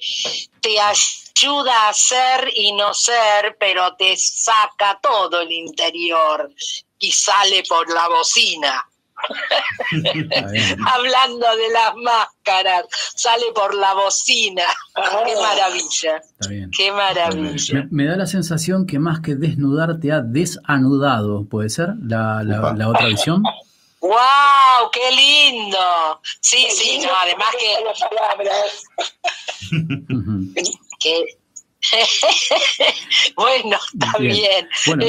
te ayuda a ser y no ser, pero te saca todo el interior y sale por la bocina. Hablando de las máscaras, sale por la bocina. Qué maravilla. Qué maravilla. Me da la sensación que más que desnudar te ha desanudado, ¿puede ser? La otra visión. ¡Wow! ¡Qué lindo! Sí, qué sí, lindo, no, además que... las palabras. que... bueno, también. Bueno,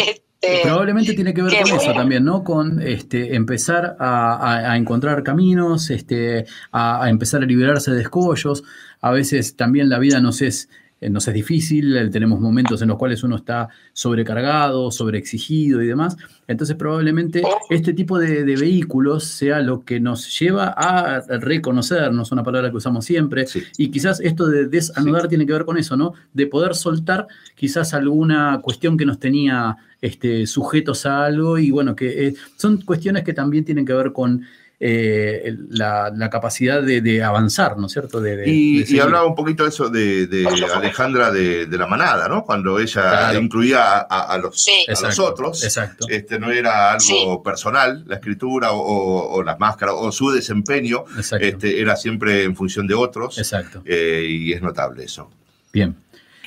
probablemente tiene que ver con eso también, ¿no? Con empezar a encontrar caminos, a empezar a liberarse de escollos. A veces también la vida nos es difícil, tenemos momentos en los cuales uno está sobrecargado, sobreexigido y demás. Entonces probablemente este tipo de vehículos sea lo que nos lleva a reconocernos, una palabra que usamos siempre, sí. Y quizás esto de desanudar tiene que ver con eso, ¿no? De poder soltar quizás alguna cuestión que nos tenía sujetos a algo y bueno, que son cuestiones que también tienen que ver con la capacidad de avanzar, ¿no es cierto? Y hablaba un poquito de eso de Alejandra de la manada, ¿no? Cuando ella incluía a los otros. Exacto. No era algo personal, la escritura o las máscaras o su desempeño. Exacto. Era siempre en función de otros. Exacto. Y es notable eso. Bien.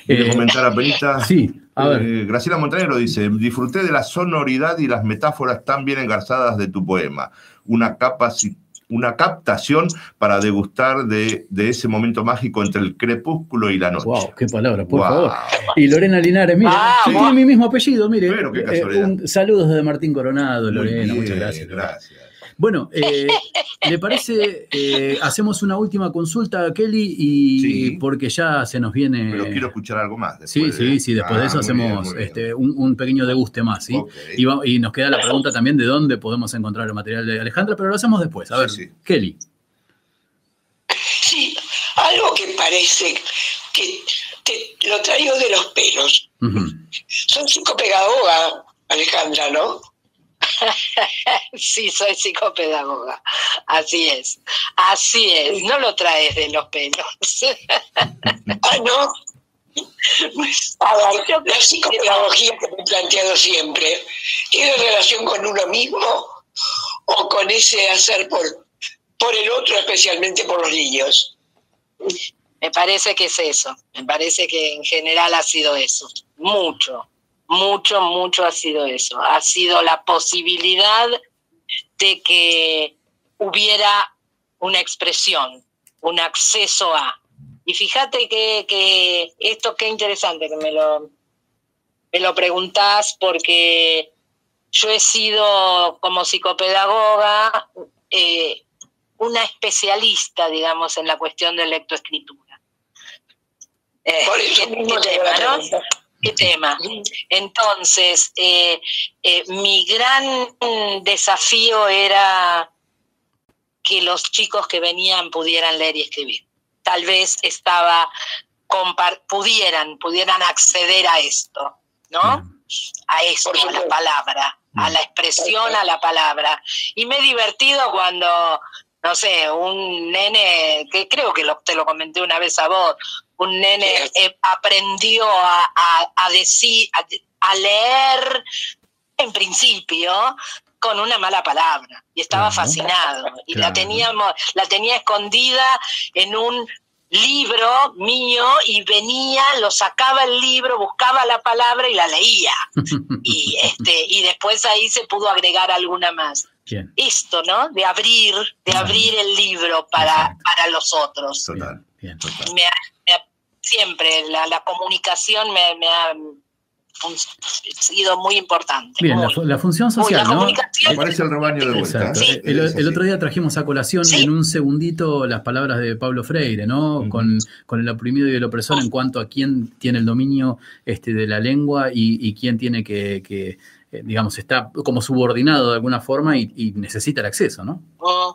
¿Quiere comentar a Penita? Sí. A ver. Graciela Montenegro dice: disfruté de la sonoridad y las metáforas tan bien engarzadas de tu poema. Una captación para degustar de ese momento mágico entre el crepúsculo y la noche. Wow, qué palabra, por favor. Y Lorena Linares, mira, tiene mi mismo apellido, mire. Pero qué casualidad. Saludos desde Martín Coronado, Lorena, muchas gracias. Gracias. Bueno, ¿le parece? Hacemos una última consulta a Kelly y porque ya se nos viene... Pero quiero escuchar algo más. Sí, después de eso hacemos un pequeño deguste más, ¿sí? Okay. Y nos queda la pregunta también de dónde podemos encontrar el material de Alejandra, pero lo hacemos después. A ver, Kelly. Sí, algo que parece que lo traigo de los pelos. Uh-huh. Son psicopedagoga, Alejandra, ¿no? Sí, soy psicopedagoga, así es, no lo traes de los pelos. Ah, no. A ver, la psicopedagogía que me he planteado siempre, ¿tiene relación con uno mismo o con ese hacer por el otro, especialmente por los niños? Me parece que es eso, me parece que en general ha sido eso, mucho ha sido eso. Ha sido la posibilidad de que hubiera una expresión, un acceso a. Y fíjate que esto qué interesante que me lo preguntás, porque yo he sido como psicopedagoga una especialista, digamos, en la cuestión de lectoescritura. Por eso mismo te iba a preguntar. ¿Qué tema? Entonces, mi gran desafío era que los chicos que venían pudieran leer y escribir. Tal vez pudieran acceder a esto, ¿no? A esto, a la palabra, a la expresión, a la palabra. Y me he divertido cuando, no sé, un nene, que creo que te lo comenté una vez a vos, un nene aprendió a decir, a leer en principio con una mala palabra y estaba fascinado y la tenía escondida en un libro mío y venía, lo sacaba el libro, buscaba la palabra y la leía y después ahí se pudo agregar alguna más. Bien. Esto, ¿no? De abrir el libro para los otros. Total. Bien, total. Siempre la comunicación me ha sido muy importante. Bien, la función social, ¿no? Aparece el rebaño de vuelta. Sí. El otro día trajimos a colación en un segundito las palabras de Pablo Freire, ¿no? Uh-huh. Con el oprimido y el opresor en cuanto a quién tiene el dominio de la lengua y quién tiene que digamos, está como subordinado de alguna forma y necesita el acceso, ¿no? Uh-huh.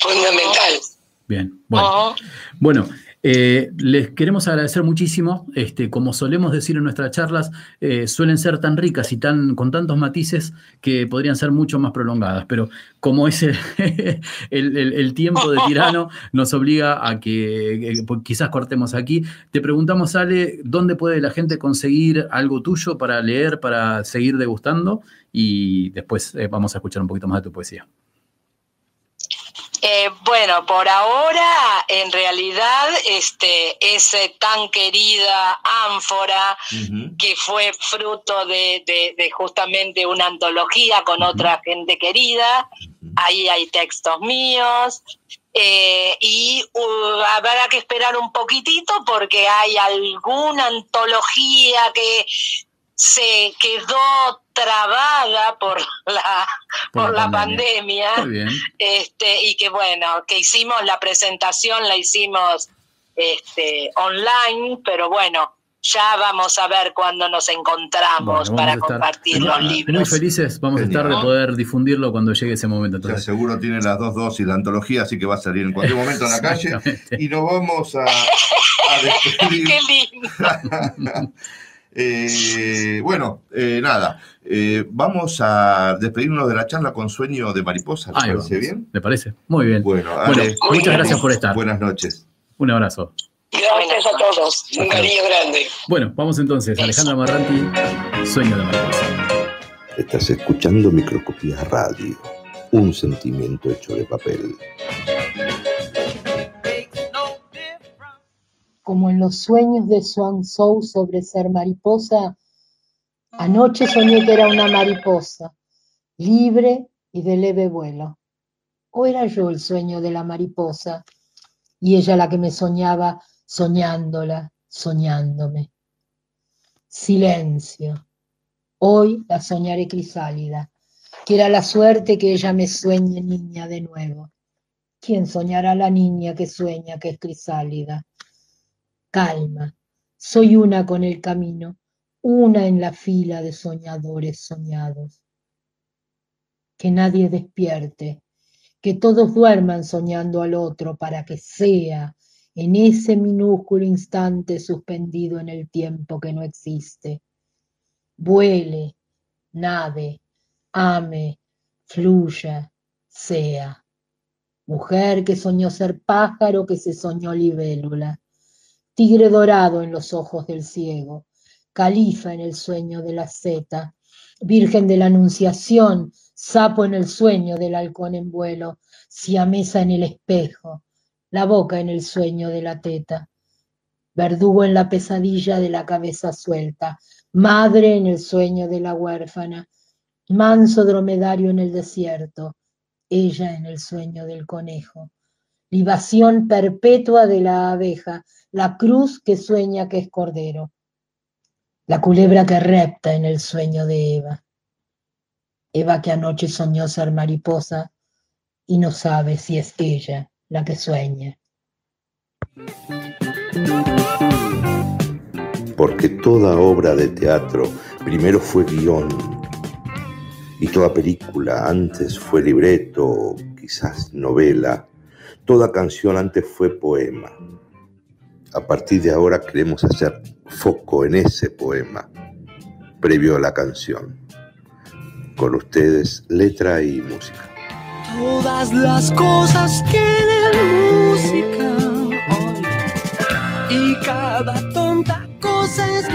fundamental. Bien, bueno. Bueno, les queremos agradecer muchísimo. Como solemos decir en nuestras charlas, suelen ser tan ricas y tan con tantos matices que podrían ser mucho más prolongadas, pero como es el tiempo de tirano nos obliga a que quizás cortemos aquí. Te preguntamos, Ale, ¿dónde puede la gente conseguir algo tuyo para leer, para seguir degustando? Y después vamos a escuchar un poquito más de tu poesía. Bueno, por ahora, en realidad, ese tan querida ánfora, que fue fruto de justamente una antología con otra gente querida, ahí hay textos míos, y habrá que esperar un poquitito porque hay alguna antología que se quedó trabada por la pandemia, y que bueno, que hicimos la presentación, la hicimos online, pero bueno, ya vamos a ver cuándo nos encontramos, bueno, para compartir los libros. Muy felices, vamos a estar de poder difundirlo cuando llegue ese momento. Entonces, seguro tiene las dos dosis de antología, así que va a salir en cualquier momento en la calle y nos vamos a despedir. ¡Qué lindo! Bueno, nada, vamos a despedirnos de la charla con Sueño de Mariposa. ¿Te parece bien? Me parece, muy bien. Bueno, muchas gracias por estar. Buenas noches. Un abrazo. Gracias a todos, un cariño grande. Bueno, vamos entonces, Alejandra Marranti, Sueño de Mariposa. Estás escuchando Microscopía Radio, un sentimiento hecho de papel. Como en los sueños de Swan Sow sobre ser mariposa, anoche soñé que era una mariposa, libre y de leve vuelo. ¿O era yo el sueño de la mariposa y ella la que me soñaba, soñándola, soñándome? Silencio. Hoy la soñaré crisálida. Quiera la suerte que ella me sueñe niña de nuevo. ¿Quién soñará a la niña que sueña que es crisálida? Calma, soy una con el camino, una en la fila de soñadores soñados. Que nadie despierte, que todos duerman soñando al otro para que sea, en ese minúsculo instante suspendido en el tiempo que no existe. Vuele, nave, ame, fluya, sea. Mujer que soñó ser pájaro, que se soñó libélula. Tigre dorado en los ojos del ciego, califa en el sueño de la seta, virgen de la anunciación, sapo en el sueño del halcón en vuelo, siamesa en el espejo, la boca en el sueño de la teta, verdugo en la pesadilla de la cabeza suelta, madre en el sueño de la huérfana, manso dromedario en el desierto, ella en el sueño del conejo, libación perpetua de la abeja, la cruz que sueña que es cordero, la culebra que repta en el sueño de Eva. Eva que anoche soñó ser mariposa y no sabe si es ella la que sueña. Porque toda obra de teatro primero fue guión y toda película antes fue libreto, quizás novela, toda canción antes fue poema. A partir de ahora queremos hacer foco en ese poema, previo a la canción. Con ustedes, letra y música. Todas las cosas tienen música hoy, y cada tonta cosa es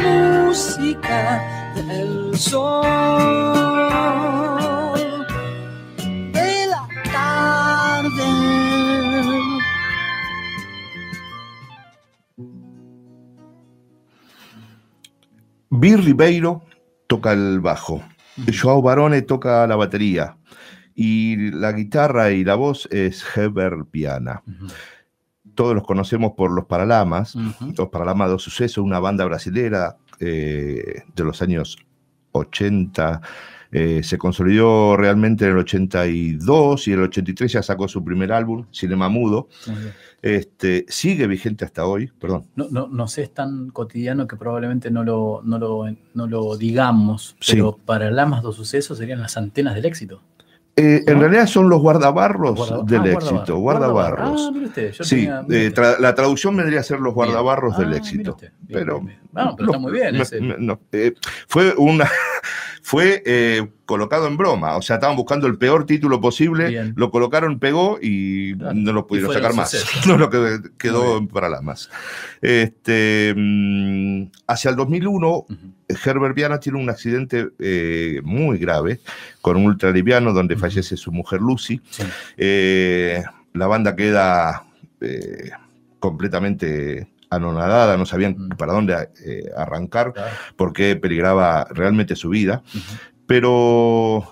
música del sol, de la tarde. Vir Ribeiro toca el bajo, Joao Barone toca la batería, y la guitarra y la voz es Heber Piana. Todos los conocemos por Los Paralamas, Los Paralamas dos Sucesos, una banda brasilera de los años 80. Se consolidó realmente en el 82 y en el 83 ya sacó su primer álbum, Cinema Mudo. Sigue vigente hasta hoy, perdón. No sé, es tan cotidiano que probablemente no lo digamos, pero Paralamas dos Sucesos serían las antenas del éxito. En realidad son los guardabarros del éxito. Guardabarros. Ah, mire usted, la traducción vendría a ser los guardabarros del éxito. Pero está muy bien. Fue colocado en broma. O sea, estaban buscando el peor título posible, lo colocaron, pegó y no lo pudieron sacar más. No lo quedó para las más. Hacia el 2001, Herbert Viana tiene un accidente muy grave con un ultraliviano donde fallece su mujer Lucy. La banda queda completamente anonadada, no sabían para dónde arrancar, porque peligraba realmente su vida. Pero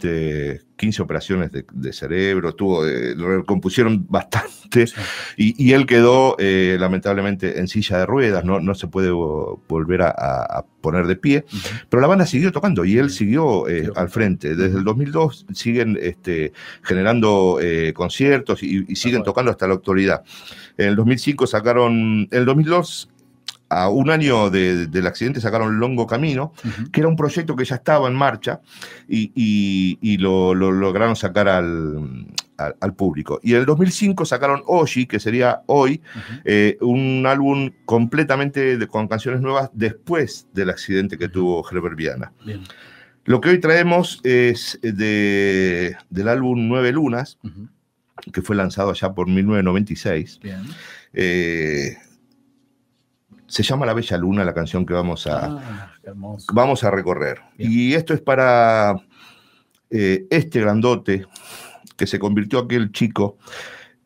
15 operaciones de cerebro, lo recompusieron bastante, y él quedó lamentablemente en silla de ruedas, no se puede volver a poner de pie, pero la banda siguió tocando y él siguió al frente. Desde el 2002 siguen generando conciertos y siguen tocando hasta la actualidad. En el 2005 sacaron, en el 2002, a un año del accidente, sacaron Longo Camino, que era un proyecto que ya estaba en marcha, y lo lograron sacar al público. Y en el 2005 sacaron Oshi, que sería Hoy, un álbum completamente con canciones nuevas después del accidente que tuvo Herbert Viana. Bien. Lo que hoy traemos es del álbum Nueve Lunas, que fue lanzado allá por 1996. Bien. Se llama La Bella Luna, la canción que vamos a recorrer. Bien. Y esto es para este grandote que se convirtió aquel chico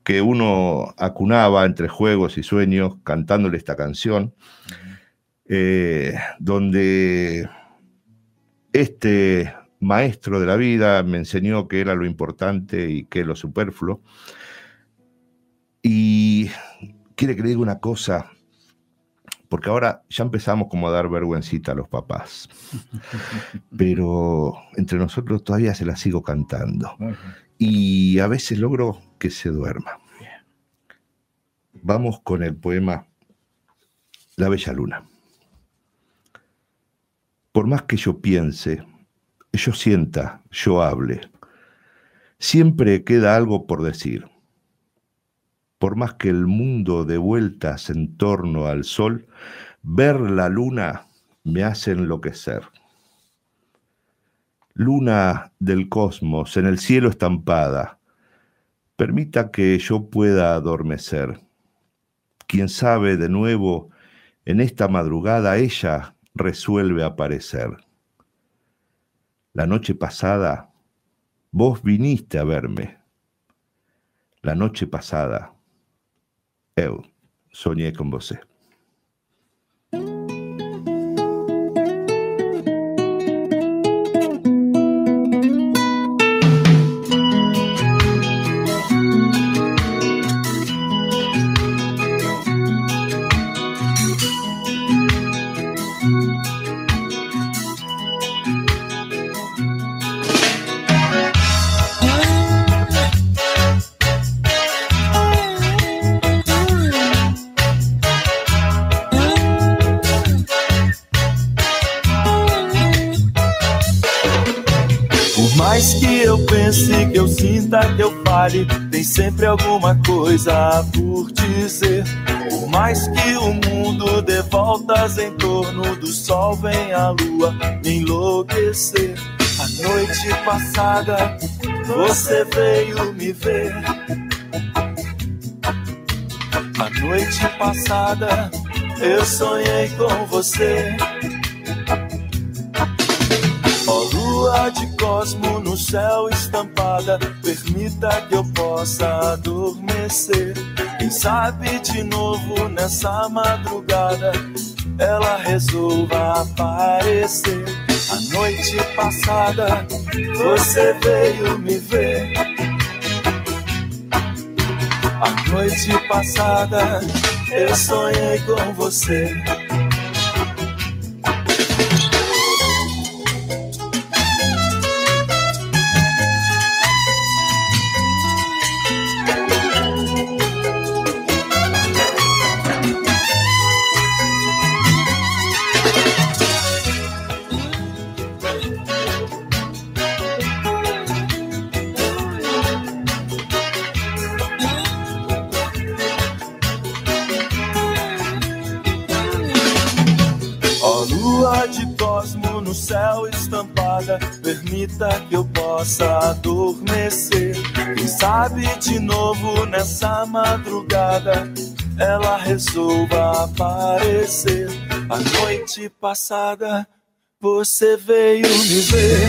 que uno acunaba entre juegos y sueños cantándole esta canción, donde este maestro de la vida me enseñó qué era lo importante y qué es lo superfluo. Y quiere que le diga una cosa, porque ahora ya empezamos como a dar vergüencita a los papás. Pero entre nosotros todavía se la sigo cantando. Y a veces logro que se duerma. Vamos con el poema La Bella Luna. Por más que yo piense, yo sienta, yo hable, siempre queda algo por decir. Por más que el mundo dé vueltas en torno al sol, ver la luna me hace enloquecer. Luna del cosmos, en el cielo estampada, permita que yo pueda adormecer. Quién sabe, de nuevo, en esta madrugada ella resuelve aparecer. La noche pasada, vos viniste a verme. La noche pasada, eu soñé con vos. Que eu sinta, que eu fale, tem sempre alguma coisa por dizer. Por mais que o mundo dê voltas em torno do sol, vem a lua me enlouquecer. A noite passada você veio me ver. A noite passada eu sonhei com você. Lua de cosmo no céu estampada, permita que eu possa adormecer. Quem sabe de novo nessa madrugada ela resolva aparecer. A noite passada você veio me ver. A noite passada eu sonhei com você. de Cosmo no céu estampada, permita que eu possa adormecer. Quem sabe de novo nessa madrugada ela resolva aparecer. A noite passada você veio me ver.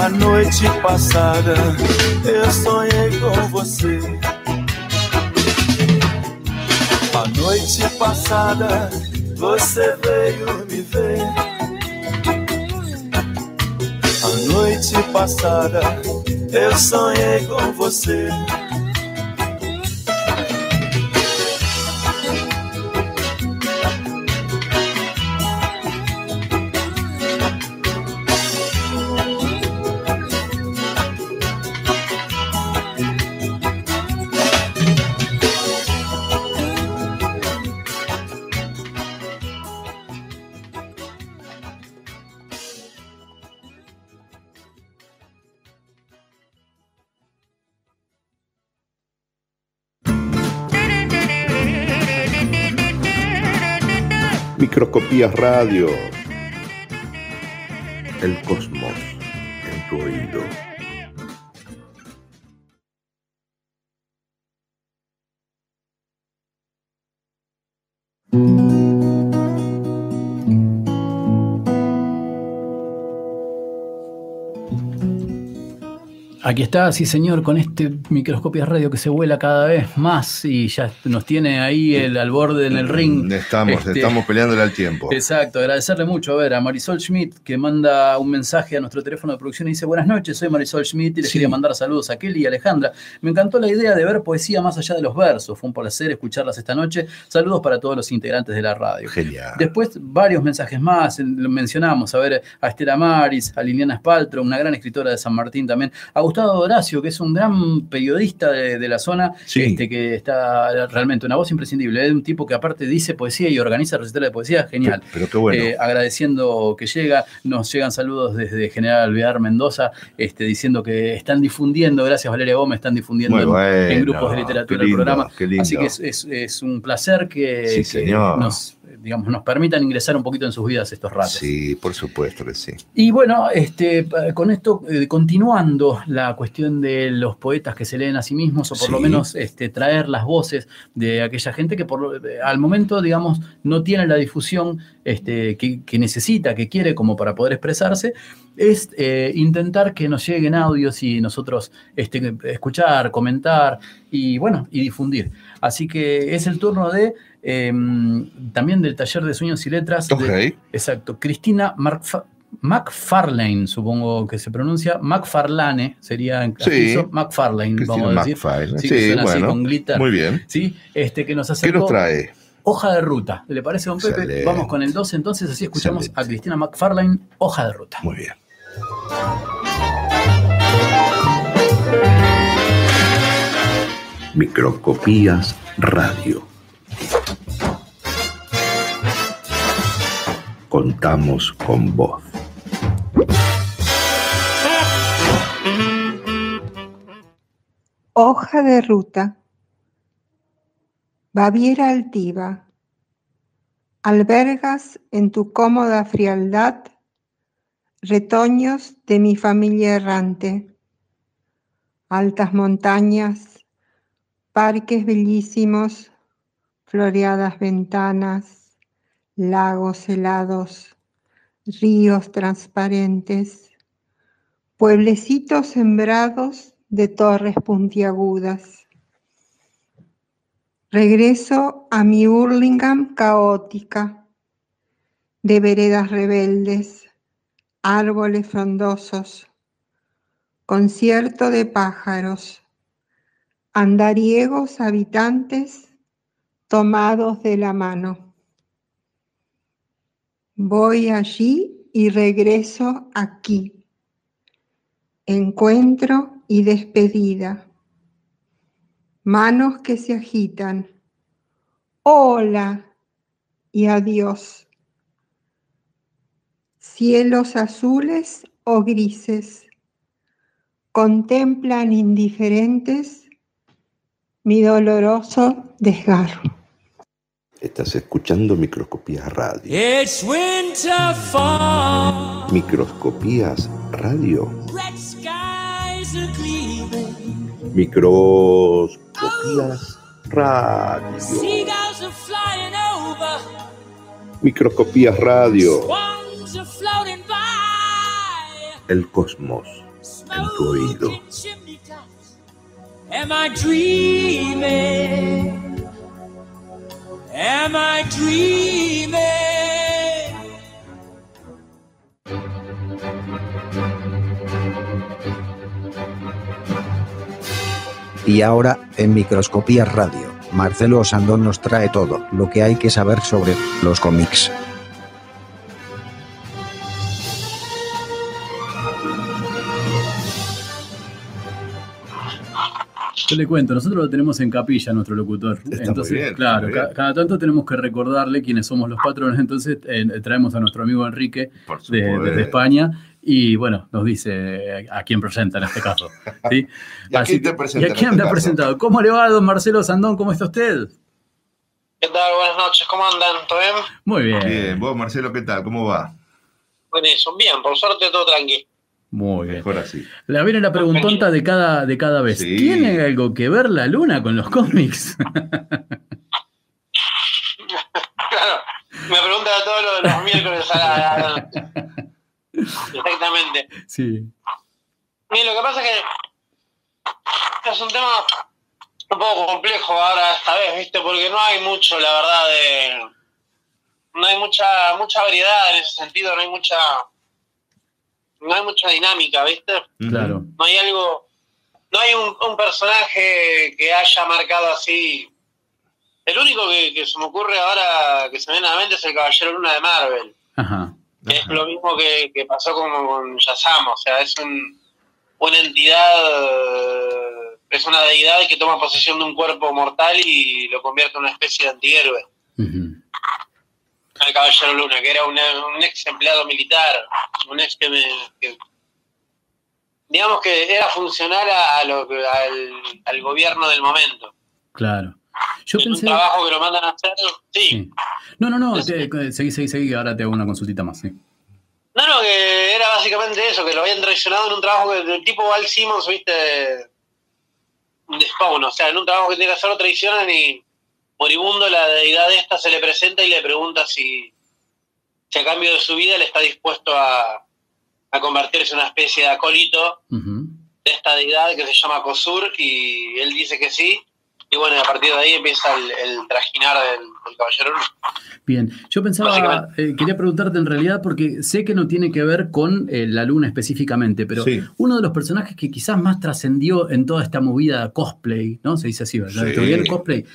A noite passada eu sonhei com você. A noite passada você veio me ver. A noite passada eu sonhei com você. Microscopías Radio. El cosmos en tu oído. Aquí está, sí señor, con este Microscopias Radio que se vuela cada vez más y ya nos tiene ahí al borde en el ring. Estamos peleándole al tiempo. Exacto, agradecerle mucho a Marisol Schmidt, que manda un mensaje a nuestro teléfono de producción y dice: buenas noches, soy Marisol Schmidt y les quería mandar saludos a Kelly y Alejandra. Me encantó la idea de ver poesía más allá de los versos, fue un placer escucharlas esta noche. Saludos para todos los integrantes de la radio. Genial. Después varios mensajes más, mencionamos a Estela Maris, a Liliana Spaltro, una gran escritora de San Martín también, Gustavo Horacio, que es un gran periodista de la zona, que está realmente una voz imprescindible, es un tipo que aparte dice poesía y organiza recitales de poesía, genial. Pero qué bueno. Agradeciendo que llega, nos llegan saludos desde General Alvear Mendoza, diciendo que están difundiendo, gracias Valeria Gómez, están difundiendo en grupos de literatura el programa. Así que es un placer que nos permitan ingresar un poquito en sus vidas estos ratos. Sí, por supuesto que sí. Y bueno, con esto, continuando la cuestión de los poetas que se leen a sí mismos, o por lo menos traer las voces de aquella gente que al momento, digamos, no tiene la difusión que necesita, que quiere como para poder expresarse, es intentar que nos lleguen audios y nosotros escuchar, comentar y difundir. Así que es el turno de también del taller de sueños y letras. Exacto, Cristina McFarlane, supongo que se pronuncia. McFarlane sería en caso. McFarlane, vamos a decir. Así, con glitter. Muy bien. Sí, que nos acercó. ¿Qué nos trae? Hoja de ruta. ¿Le parece, don Pepe? Excelente. Vamos con el 2, entonces así escuchamos a Cristina McFarlane, Hoja de ruta. Muy bien. Microscopías Radio. Contamos con vos. Hoja de ruta. Baviera altiva, albergas en tu cómoda frialdad retoños de mi familia errante, altas montañas, parques bellísimos, floreadas ventanas, lagos helados, ríos transparentes, pueblecitos sembrados de torres puntiagudas. Regreso a mi Hurlingham caótica, de veredas rebeldes, árboles frondosos, concierto de pájaros, andariegos habitantes tomados de la mano. Voy allí y regreso aquí, encuentro y despedida. Manos que se agitan, hola y adiós. Cielos azules o grises, contemplan indiferentes mi doloroso desgarro. Estás escuchando Microscopías Radio. It's winter fall. Microscopías Radio. Red skies are gleaming. Microscopías Radio. Seagulls are flying over. Microscopías Radio. Swans are floating by. El cosmos en tu oído. Am I dreaming? Am I dreaming? Y ahora en Microscopía Radio, Marcelo Osandón nos trae todo lo que hay que saber sobre los cómics. Yo le cuento, nosotros lo tenemos en capilla, nuestro locutor. Está entonces, muy bien, claro, muy bien. Cada tanto tenemos que recordarle quiénes somos los patrones. Entonces traemos a nuestro amigo Enrique desde España y, bueno, nos dice a quién presenta en este caso. ¿Sí? ¿Y a quién te presenta? ¿Y a quién este ha presentado? ¿Cómo le va, don Marcelo Sandón? ¿Cómo está usted? ¿Qué tal? Buenas noches, ¿cómo andan? ¿Todo bien? Muy bien. Bien, vos, Marcelo, ¿qué tal? ¿Cómo va? Bueno, eso, bien, por suerte todo tranquilo. Muy bien. Mejor así. La viene la preguntonta de cada vez. Sí. ¿Tiene algo que ver la luna con los cómics? Claro, me preguntan a todos los miércoles a la... Exactamente. Sí. Y lo que pasa es que es un tema un poco complejo ahora esta vez, ¿viste? Porque no hay mucho, la verdad, no hay mucha variedad en ese sentido, no hay mucha dinámica, ¿viste? Claro. No hay un personaje que haya marcado así. El único que se me ocurre ahora, que se me viene a la mente, es el Caballero Luna de Marvel. Ajá. Que es lo mismo que pasó con Shazam, o sea, es una entidad, es una deidad que toma posesión de un cuerpo mortal y lo convierte en una especie de antihéroe. Uh-huh. El Caballero Luna, que era un ex empleado militar, un ex que digamos que era funcional al gobierno del momento. Claro. Yo pensé... un trabajo que lo mandan a hacer, sí. Sí. No, seguí, que ahora te hago una consultita más, sí. No, que era básicamente eso, que lo habían traicionado en un trabajo del tipo Val Simmons, viste, de Spawn, o sea, en un trabajo que tiene que hacer lo traicionan y... moribundo, la deidad esta se le presenta y le pregunta si a cambio de su vida le está dispuesto a convertirse en una especie de acólito, uh-huh, de esta deidad que se llama Kosur, y él dice que sí, y bueno, a partir de ahí empieza el trajinar del caballero. Bien, yo pensaba, quería preguntarte en realidad, porque sé que no tiene que ver con la luna específicamente, pero sí, uno de los personajes que quizás más trascendió en toda esta movida cosplay, ¿no? Se dice así, ¿verdad? Sí. El cosplay,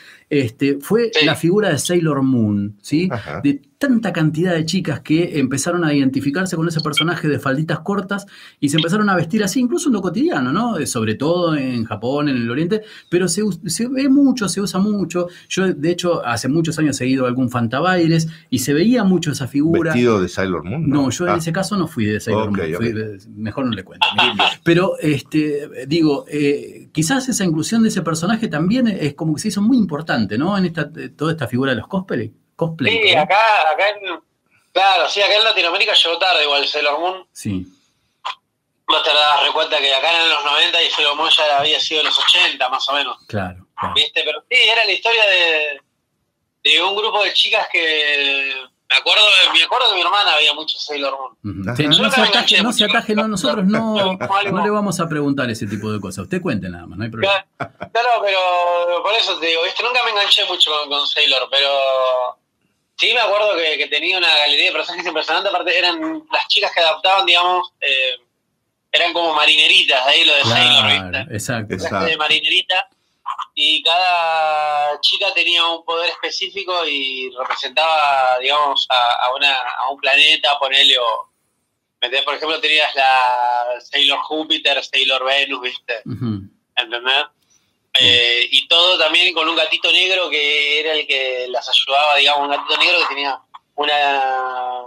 fue sí, la figura de Sailor Moon, ¿sí? Ajá. De tanta cantidad de chicas que empezaron a identificarse con ese personaje de falditas cortas y se empezaron a vestir así, incluso en lo cotidiano, ¿no? Sobre todo en Japón, en el Oriente, pero se ve mucho, se usa mucho. Yo, de hecho, hace muchos años he ido a algún fantabailes y se veía mucho esa figura. ¿Vestido de Sailor Moon? No, yo en ese caso no fui de Sailor Moon. Fui mejor no le cuento. Pero, digo, quizás esa inclusión de ese personaje también es como que se hizo muy importante, ¿no? En toda esta figura de los cosplay. Sí, acá en Latinoamérica llegó tarde igual Sailor Moon. Sí. Vos te das cuenta que acá en los 90 y Sailor Moon ya había sido en los 80 más o menos. Claro. ¿Viste? Pero sí, era la historia de un grupo de chicas que... Me acuerdo que mi hermana había mucho Sailor Moon. Sí, no se ataje, no, nosotros no le vamos a preguntar ese tipo de cosas. Usted cuente nada más, no hay problema. Claro, pero por eso te digo, ¿viste? Nunca me enganché mucho con Sailor, pero... sí, me acuerdo que tenía una galería de personajes impresionante. Aparte, eran las chicas que adaptaban, digamos, eran como marineritas, de ahí lo de Sailor, ¿viste? Exacto. De marinerita, y cada chica tenía un poder específico y representaba, digamos, a un planeta, ponele, o... por ejemplo, tenías la Sailor Júpiter, Sailor Venus, ¿viste? Uh-huh. ¿Entendés? Y todo también con un gatito negro que era el que las ayudaba, digamos, un gatito negro que tenía una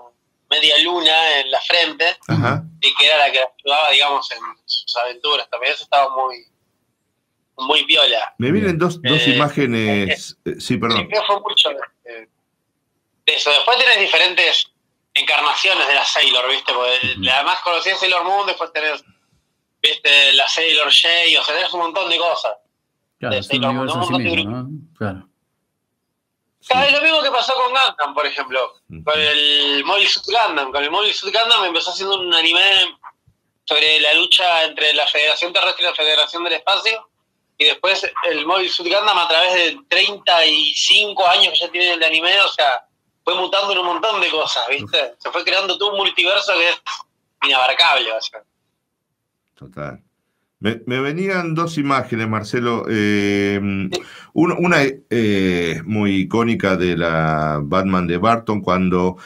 media luna en la frente, ajá, y que era la que las ayudaba, digamos, en sus aventuras. También eso estaba muy piola. Me vienen dos imágenes, sí, perdón. Sí, fue mucho de eso. Después tenés diferentes encarnaciones de la Sailor, ¿viste? Porque la más conocida es Sailor Moon, después tenés, ¿viste?, la Sailor J, o sea, tenés un montón de cosas. Claro, de Sailor Moon, un montón de grupos, ¿no? Claro. Sí. Es lo mismo que pasó con Gundam, por ejemplo, con el Mobile Suit Gundam. Con el Mobile Suit Gundam empezó haciendo un anime sobre la lucha entre la Federación Terrestre y la Federación del Espacio, y después el Mobile Suit Gundam, a través de 35 años que ya tiene el anime, o sea, fue mutando en un montón de cosas, ¿viste? Se fue creando todo un multiverso que es inabarcable, o sea. Total. Me venían dos imágenes, Marcelo. Una muy icónica de la Batman de Burton, cuando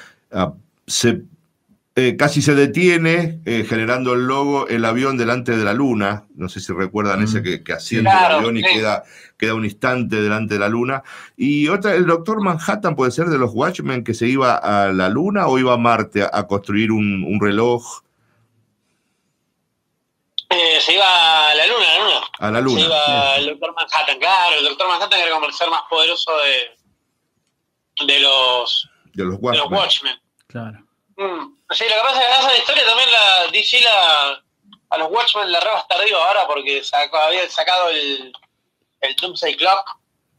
casi se detiene, generando el logo, el avión delante de la luna. No sé si recuerdan ese que asciende, claro, el avión y queda un instante delante de la luna. Y otra, el Doctor Manhattan, puede ser de los Watchmen, que se iba a la luna o iba a Marte a construir un reloj. Se iba a la luna, A la luna. Se iba el Doctor Manhattan, claro. El Doctor Manhattan era como el ser más poderoso de los Watchmen. Claro. Sí, lo que pasa es que esa historia también la DC a los Watchmen la reba hasta arriba ahora, porque había sacado el Doomsday Clock,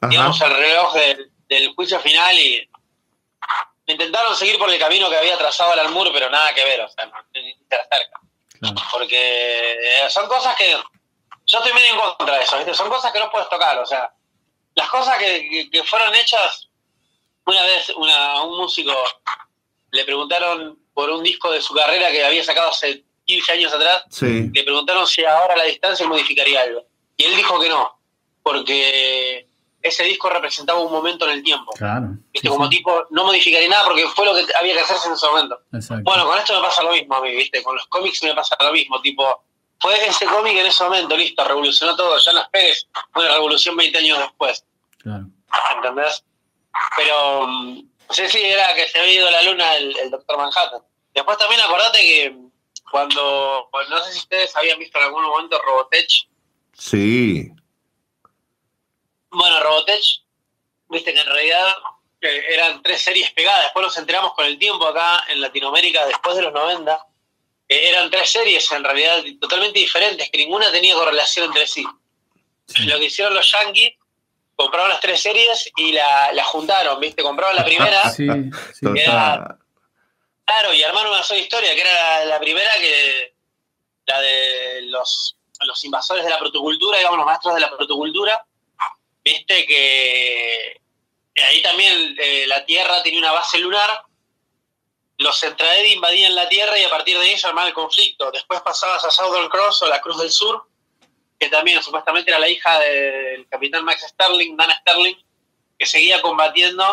digamos, el reloj del juicio final, y intentaron seguir por el camino que había trazado Alan Moore, pero nada que ver, o sea, no se acerca. Claro. Porque son cosas que yo estoy medio en contra de eso, ¿viste? Son cosas que no puedes tocar, o sea, las cosas que fueron hechas. Una vez a un músico le preguntaron por un disco de su carrera que había sacado hace 15 años atrás, le preguntaron si ahora a la distancia modificaría algo, y él dijo que no, porque ese disco representaba un momento en el tiempo. Claro. ¿Viste? Sí, como tipo, no modificaría nada porque fue lo que había que hacerse en ese momento. Exacto. Bueno, con esto me pasa lo mismo a mí, ¿viste? Con los cómics me pasa lo mismo, tipo, fue ese cómic en ese momento, listo, revolucionó todo, ya no esperes una revolución 20 años después. Claro. ¿Entendés? Pero, sí, era que se había ido a la luna el Doctor Manhattan. Después también acordate que cuando no sé si ustedes habían visto en algún momento Robotech. Sí. Bueno, Robotech, viste que en realidad eran 3 series pegadas. Después nos enteramos con el tiempo acá en Latinoamérica, después de los 90, eran 3 series en realidad totalmente diferentes, que ninguna tenía correlación entre sí. Lo que hicieron los yankees, compraron las 3 series y la juntaron, ¿viste? Compraron la primera, claro, y armaron una sola historia, que era la primera, que la de los invasores de la protocultura, digamos, los maestros de la protocultura. Viste que ahí también la Tierra tenía una base lunar, los Centraed invadían la Tierra y a partir de ello armaban el conflicto. Después pasabas a Southern Cross, o la Cruz del Sur, que también supuestamente era la hija del capitán Max Sterling, Dana Sterling, que seguía combatiendo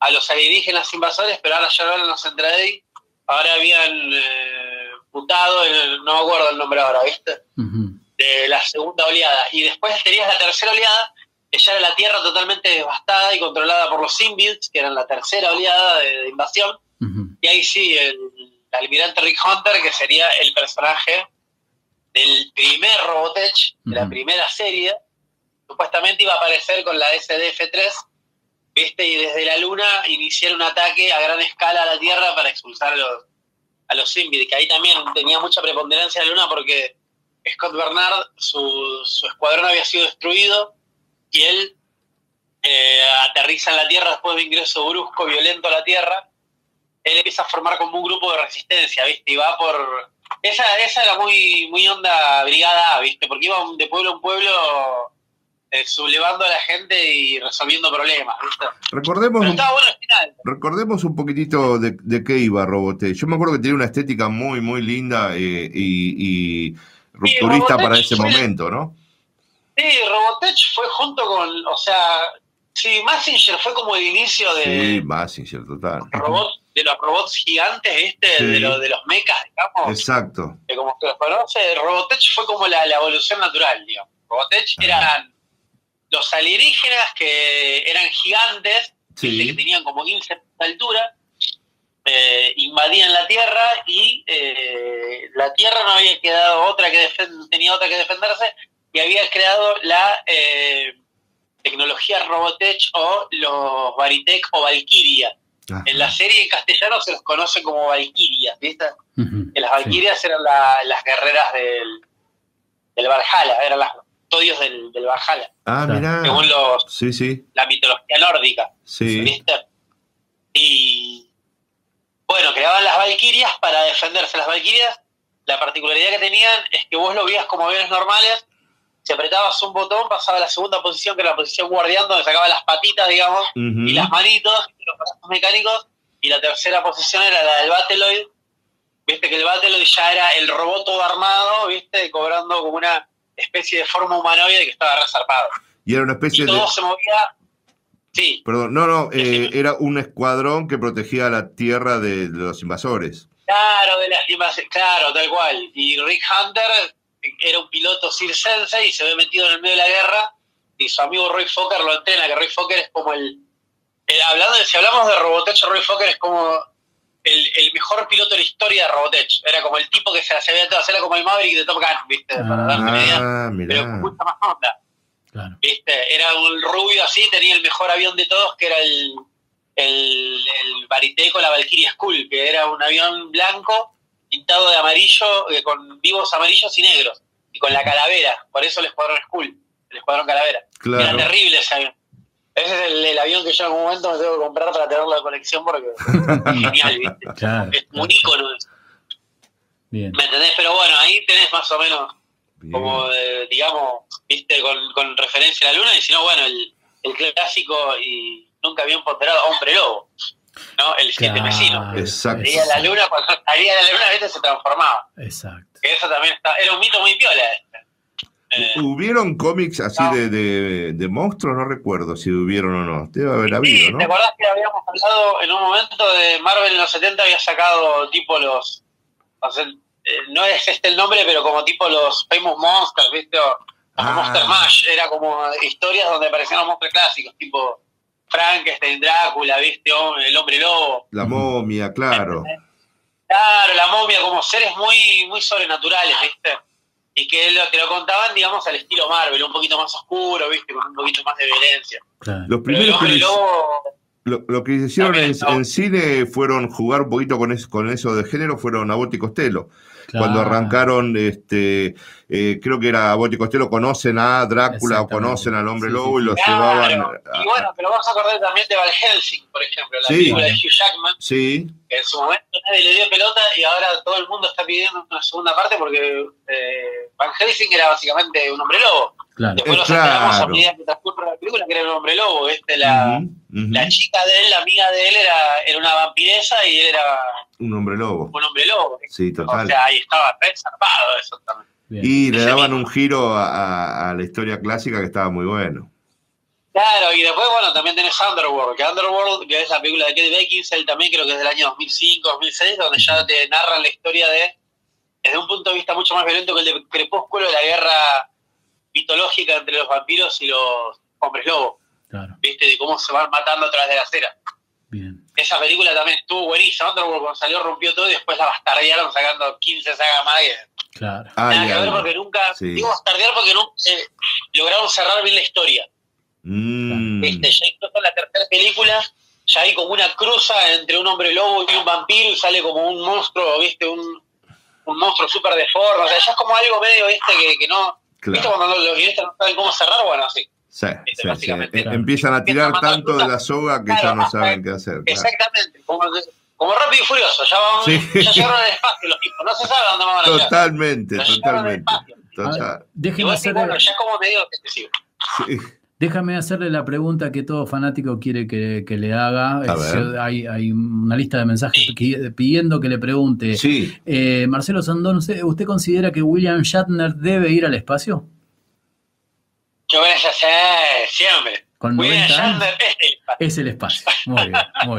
a los alienígenas invasores, pero ahora ya no eran los Centraed, ahora habían mutado, no me acuerdo el nombre ahora, ¿viste? De la segunda oleada. Y después tenías la tercera oleada, que ya era la Tierra totalmente devastada y controlada por los Symbiotes, que eran la tercera oleada de invasión. Y ahí sí, el almirante Rick Hunter, que sería el personaje del primer Robotech, de la primera serie, supuestamente iba a aparecer con la SDF-3, ¿viste? Y desde la Luna iniciar un ataque a gran escala a la Tierra para expulsar a los Symbiotes, que ahí también tenía mucha preponderancia la Luna, porque Scott Bernard, su escuadrón había sido destruido, y él aterriza en la Tierra después de un ingreso brusco, violento a la Tierra. Él empieza a formar como un grupo de resistencia, ¿viste? Y va por... Esa era muy, muy onda Brigada A, ¿viste? Porque iba de pueblo en pueblo sublevando a la gente y resolviendo problemas, ¿viste? Pero estaba bueno al final. Recordemos un poquitito de qué iba Robotech. Yo me acuerdo que tenía una estética muy, muy linda y rupturista para ese momento, ¿no? Sí, Robotech fue junto con, o sea, sí, Massinger fue como el inicio de... Sí, Massinger, total. De los robots gigantes, ¿viste? Sí. De los mechas, digamos. Exacto. Que como que los conoce, Robotech fue como la evolución natural, digamos. Robotech eran los alienígenas que eran gigantes, que tenían como 15 metros de altura, invadían la Tierra y la Tierra no había quedado otra que defenderse, y había creado la tecnología Robotech o los Varitech o Valkyria. Ajá. En la serie en castellano se los conoce como Valkyrias, ¿viste? Uh-huh. Que las Valkyrias eran las guerreras del Valhalla, eran las custodios del Valhalla. Ah, mirá. Según la mitología nórdica. Sí. ¿Viste? Y bueno, creaban las Valkyrias para defenderse. Las Valkyrias, la particularidad que tenían es que vos lo veías como aviones normales, si apretabas un botón pasaba a la segunda posición, que era la posición guardián, donde sacaba las patitas, digamos, y las manitos, los brazos mecánicos, y la tercera posición era la del Battleoid. Viste que el Battleoid ya era el robot todo armado, viste, cobrando como una especie de forma humanoide que estaba resarpado. Y era una especie de... Y todo se movía... Sí. Perdón, era un escuadrón que protegía a la Tierra de los invasores. Claro, de las invasiones, claro, tal cual. Y Rick Hunter... era un piloto circense y se ve metido en el medio de la guerra, y su amigo Roy Fokker lo entrena, que Roy Fokker es como si hablamos de Robotech, Roy Fokker es como el mejor piloto de la historia de Robotech. Era como el tipo que se había tratado, era como el Maverick de Top Gun, ¿viste? Para darme una idea, pero con mucha más onda. Claro. ¿Viste? Era un rubio así, tenía el mejor avión de todos, que era el Bariteco, la Valkyrie Skull, que era un avión blanco pintado de amarillo, con vivos amarillos y negros, y con la calavera, por eso el escuadrón Skull, el escuadrón calavera. Claro. Era terrible ese avión. Ese es el avión que yo en algún momento me tengo que comprar para tenerlo de colección, porque es genial, ¿viste? Claro, es un ícono. Bien. ¿Me entendés? Pero bueno, ahí tenés más o menos, bien, como, digamos, viste, con referencia a la luna, y si no, bueno, el clásico y nunca bien ponderado Hombre Lobo. ¿No? El siete vecino. Exacto. Salía la luna, cuando salía la luna a veces se transformaba. Exacto. Que eso también era un mito muy piola. ¿Hubieron cómics así de monstruos? No recuerdo si hubieron o no. Debe haber habido, ¿no? ¿Te acordás que habíamos hablado en un momento de Marvel en los 70 había sacado tipo los... O sea, no es este el nombre, pero como tipo los Famous Monsters, ¿viste? Monster Mash. Era como historias donde aparecían los monstruos clásicos, tipo... Frankenstein, Drácula, ¿viste? El Hombre Lobo. La momia, claro. Claro, la momia, como seres muy, muy sobrenaturales, ¿viste? Y que te lo contaban, digamos, al estilo Marvel, un poquito más oscuro, ¿viste? Con un poquito más de violencia. Claro. Los primeros lo que hicieron en cine fueron jugar un poquito con eso de género, fueron Abbott y Costello. Claro. Cuando arrancaron, creo que era Abbott y Costello, conocen a Drácula o conocen al Hombre Lobo y los llevaban... Y bueno, pero vamos a acordar también de Van Helsing, por ejemplo, la película de Hugh Jackman, que en su momento nadie le dio pelota y ahora todo el mundo está pidiendo una segunda parte porque Van Helsing era básicamente un hombre lobo. Claro. Después nos enteramos a medida que transcurre la película que era un hombre lobo. La chica de él, la amiga de él, era una vampiresa y él era... un hombre lobo. Un hombre lobo. Sí, total. O sea, ahí estaba zarpado eso también. Bien. Y le daban un giro a la historia clásica que estaba muy bueno. Claro, y después, bueno, también tenés Underworld, que es la película de Kelly Gavinoser, también creo que es del año 2005, 2006, donde ya te narran la historia desde un punto de vista mucho más violento que el de Crepúsculo, la guerra mitológica entre los vampiros y los hombres lobos. Claro. ¿Viste? De cómo se van matando a través de la acera. Bien. Esa película también estuvo buenísima. Underworld cuando salió rompió todo y después la bastardearon sacando 15 sagas más. Claro. Porque nunca... Sí. Digo bastardear porque nunca lograron cerrar bien la historia. ¿Viste? Ya incluso en la tercera película ya hay como una cruza entre un hombre lobo y un vampiro y sale como un monstruo, ¿viste? Un monstruo súper deforme. O sea, ya es como algo medio, ¿viste? Que no... Claro. ¿Viste cuando los guionistas no saben cómo cerrar? Bueno, así. Sí. Empiezan a tirar tanto de la soga que ya no saben qué hacer. Exactamente, como Rápido y Furioso, ya llegaron al espacio los tipos, no se sabe dónde van a llegar. Totalmente. Déjeme hacerle... bueno, ya como medio excesivo. Sí. Déjame hacerle la pregunta que todo fanático quiere que le haga. Hay una lista de mensajes pidiendo que le pregunte. Sí. Marcelo Osandón, ¿usted considera que William Shatner debe ir al espacio? Yo voy a hacer siempre. Con 90 años, es el espacio. Muy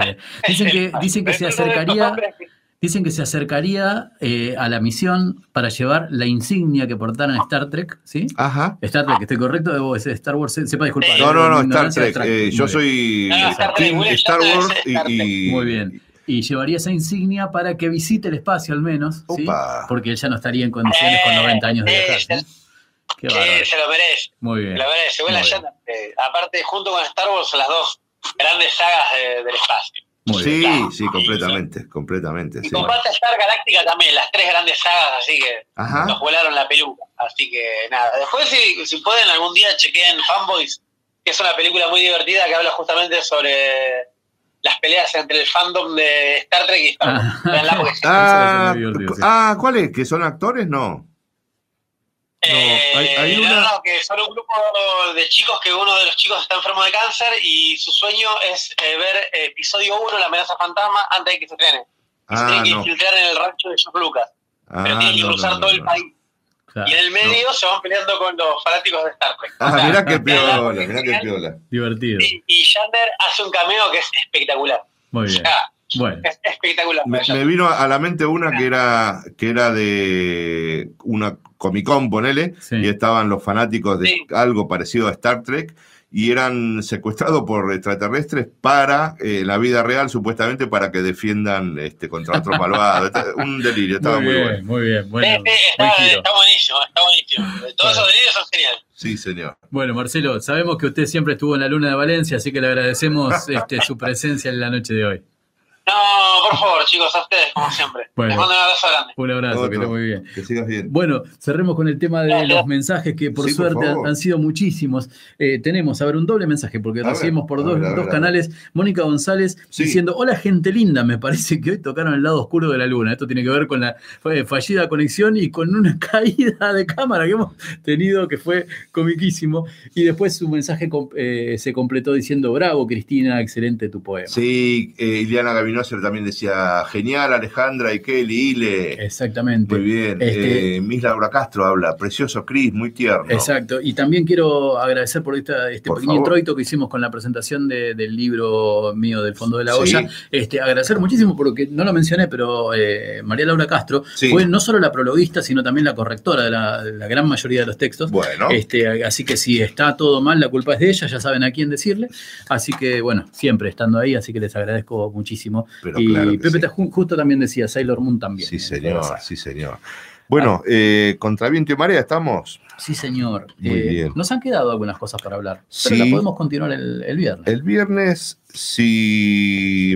bien. Dicen que se acercaría a la misión para llevar la insignia que portaran Star Trek, ¿sí? Ajá. Star Trek, ¿estoy correcto? ¿O es Star Wars? Sepa disculpar. No, Star Trek. Yo soy Star Wars y... Muy bien. Y llevaría esa insignia para que visite el espacio al menos, ¿sí? Porque él ya no estaría en condiciones con 90 años de viajar, ¿sí? Qué sí, bárbaro. Se lo merece. Muy bien. Se lo merece. Bueno, aparte, junto con Star Wars, son las dos grandes sagas del espacio. Muy sí, bien. Sí, completamente, completamente. Y sí, con Battlestar Galáctica también, las tres grandes sagas, así que ajá, nos volaron la peluca. Así que nada, después si pueden algún día chequeen Fanboys, que es una película muy divertida que habla justamente sobre las peleas entre el fandom de Star Trek y Star Wars. ¿Cuál es? ¿Que son actores? No. No, hay una... no, que son un grupo de chicos que uno de los chicos está enfermo de cáncer y su sueño es ver episodio 1, La amenaza fantasma, antes de que se estrene. Se tienen que infiltrar en el rancho de George Lucas, pero tienen que cruzar todo el país. Claro, y en el medio se van peleando con los fanáticos de Star Trek. Ah, o sea, mirá qué piola, mirá qué piola. Divertido. Y Xander hace un cameo que es espectacular. Muy bien. O sea, bueno, es espectacular. Me vino a la mente una que era de una Comic Con, ponele, sí, y estaban los fanáticos de algo parecido a Star Trek y eran secuestrados por extraterrestres para la vida real, supuestamente para que defiendan contra otros malvados. Un delirio, estaba muy bueno. Muy bien, bueno. Está buenísimo, está buenísimo. Todos esos delirios son geniales. Sí, señor. Bueno, Marcelo, sabemos que usted siempre estuvo en la Luna de Valencia, así que le agradecemos su presencia en la noche de hoy. No, por favor, chicos, a ustedes, como siempre. Bueno, les mando un abrazo grande. Un abrazo, que estés muy bien. Que sigas bien. Bueno, cerremos con el tema de los mensajes, que por suerte han sido muchísimos. Tenemos, a ver, un doble mensaje, porque recibimos por dos canales. Mónica González diciendo, hola gente linda, me parece que hoy tocaron el lado oscuro de la luna. Esto tiene que ver con la fallida conexión y con una caída de cámara que hemos tenido, que fue comiquísimo. Y después su mensaje se completó diciendo, bravo Cristina, excelente tu poema. Sí, Liliana Gavinoser también decía, genial Alejandra y Kelly, Ile. Exactamente. Muy bien. Miss Laura Castro habla, precioso Cris, muy tierno. Exacto. Y también quiero agradecer por por pequeño introito que hicimos con la presentación del libro mío del fondo de la olla. Agradecer muchísimo porque no lo mencioné, pero María Laura Castro fue no solo la prologuista, sino también la correctora de la gran mayoría de los textos. Bueno. Así que si está todo mal, la culpa es de ella, ya saben a quién decirle. Así que, bueno, siempre estando ahí, así que les agradezco muchísimo. Pero y claro Pepe justo también decía, Sailor Moon también. Sí, señor, sí, señor. Bueno, contra viento y marea estamos. Sí, señor. Muy bien. Nos han quedado algunas cosas para hablar, pero la podemos continuar el viernes. El viernes, si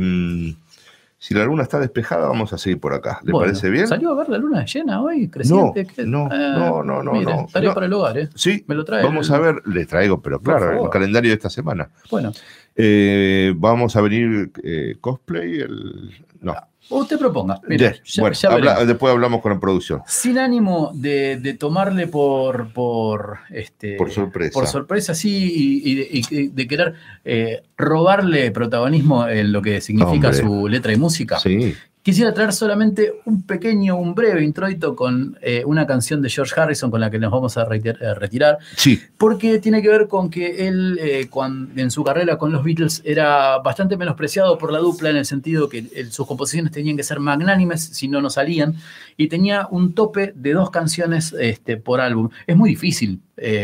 la luna está despejada, vamos a seguir por acá. ¿Le parece bien? ¿Salió a ver la luna llena hoy? ¿Creciente? No. Tarea para el hogar, ¿eh? Sí, me lo trae. Vamos a ver, le traigo, pero claro, el calendario de esta semana. Bueno. Vamos a venir cosplay no. Usted proponga. Mira, después hablamos con la producción. Sin ánimo de tomarle por sorpresa. Por sorpresa, sí, y de querer robarle protagonismo en lo que significa su letra y música. Sí. Quisiera traer solamente un breve introito con una canción de George Harrison con la que nos vamos a retirar. Sí. Porque tiene que ver con que él, en su carrera con los Beatles, era bastante menospreciado por la dupla en el sentido que sus composiciones tenían que ser magnánimes, si no, no salían. Y tenía un tope de 2 canciones por álbum. Es muy difícil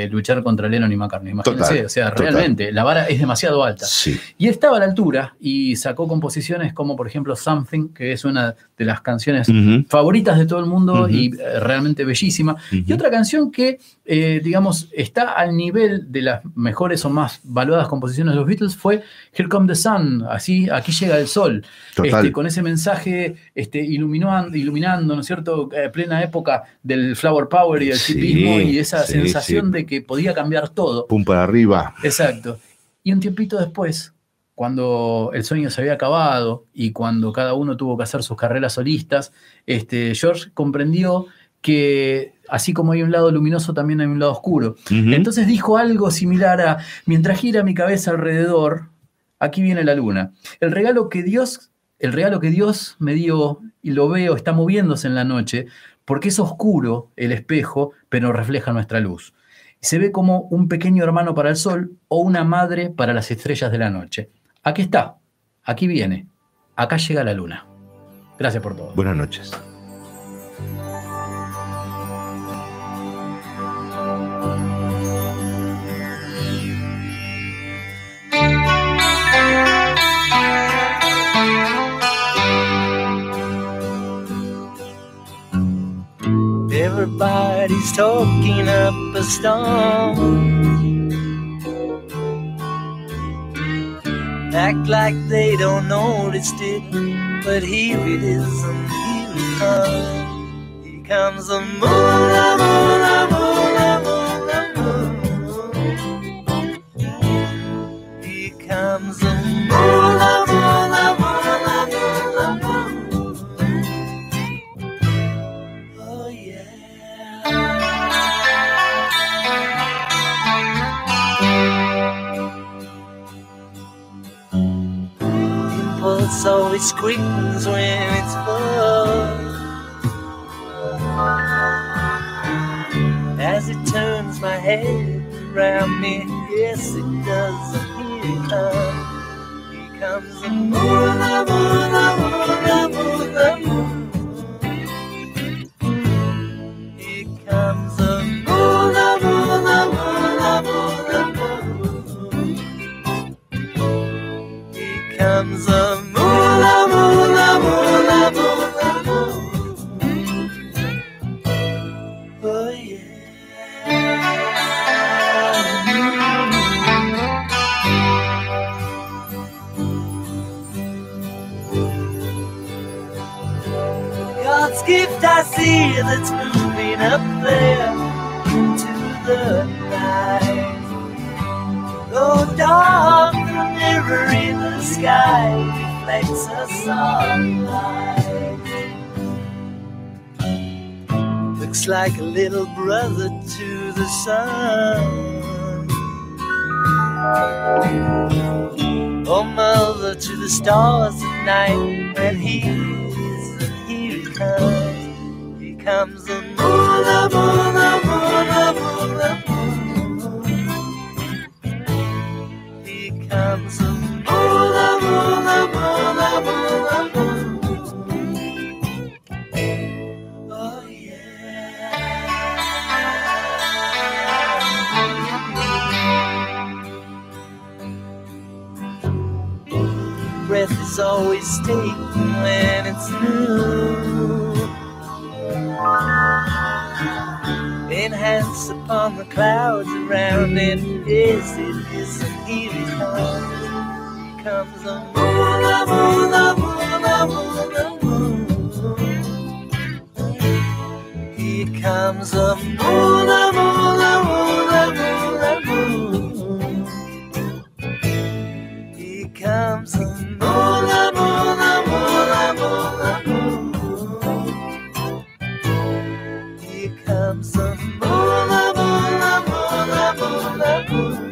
luchar contra Lennon y McCartney, imagínense, total, o sea, realmente, la vara es demasiado alta. Sí. Y estaba a la altura y sacó composiciones como, por ejemplo, Something, que es una de las canciones favoritas de todo el mundo y realmente bellísima. Y otra canción que, digamos, está al nivel de las mejores o más valoradas composiciones de los Beatles fue Here Comes the Sun, así, aquí llega el sol. Con ese mensaje iluminando, ¿no es cierto?, plena época del flower power y el hipismo y esa sensación de que podía cambiar todo. Pum para arriba. Exacto. Y un tiempito después, cuando el sueño se había acabado y cuando cada uno tuvo que hacer sus carreras solistas, George comprendió que así como hay un lado luminoso, también hay un lado oscuro. Entonces dijo algo similar a, mientras gira mi cabeza alrededor, aquí viene la luna. El regalo que Dios me dio, y lo veo, está moviéndose en la noche, porque es oscuro el espejo, pero refleja nuestra luz. Se ve como un pequeño hermano para el sol o una madre para las estrellas de la noche. Aquí está, aquí viene, acá llega la luna. Gracias por todo. Buenas noches. everybody's talking up a storm. Act like they don't notice it, but here it is and here it comes. Here comes the moon, moon, moon, moon, moon. Here comes the moon, moon, moon. So it squeaks when it's full. As it turns my head around me, yes it does, and here it comes. Here comes the moon, the moon, the moon, the moon. That's moving up there into the night. Oh, dark, the mirror in the sky reflects a sunlight. Looks like a little brother to the sun. Oh, mother to the stars at night when he is and here he comes. Here comes the moon, the moon, the moon, the moon. Here comes the moon, the moon, the moon, the moon. Breath is always taken when it's new. Enhance upon the clouds around it. Yes, it is, and here it comes. Here comes the moon, the moon, the moon, the moon, the moon. Here comes the moon, the moon, the moon, the moon, the moon. Here comes the moon, the moon, the moon, the moon. Here comes the moon, the moon, the moon, the moon.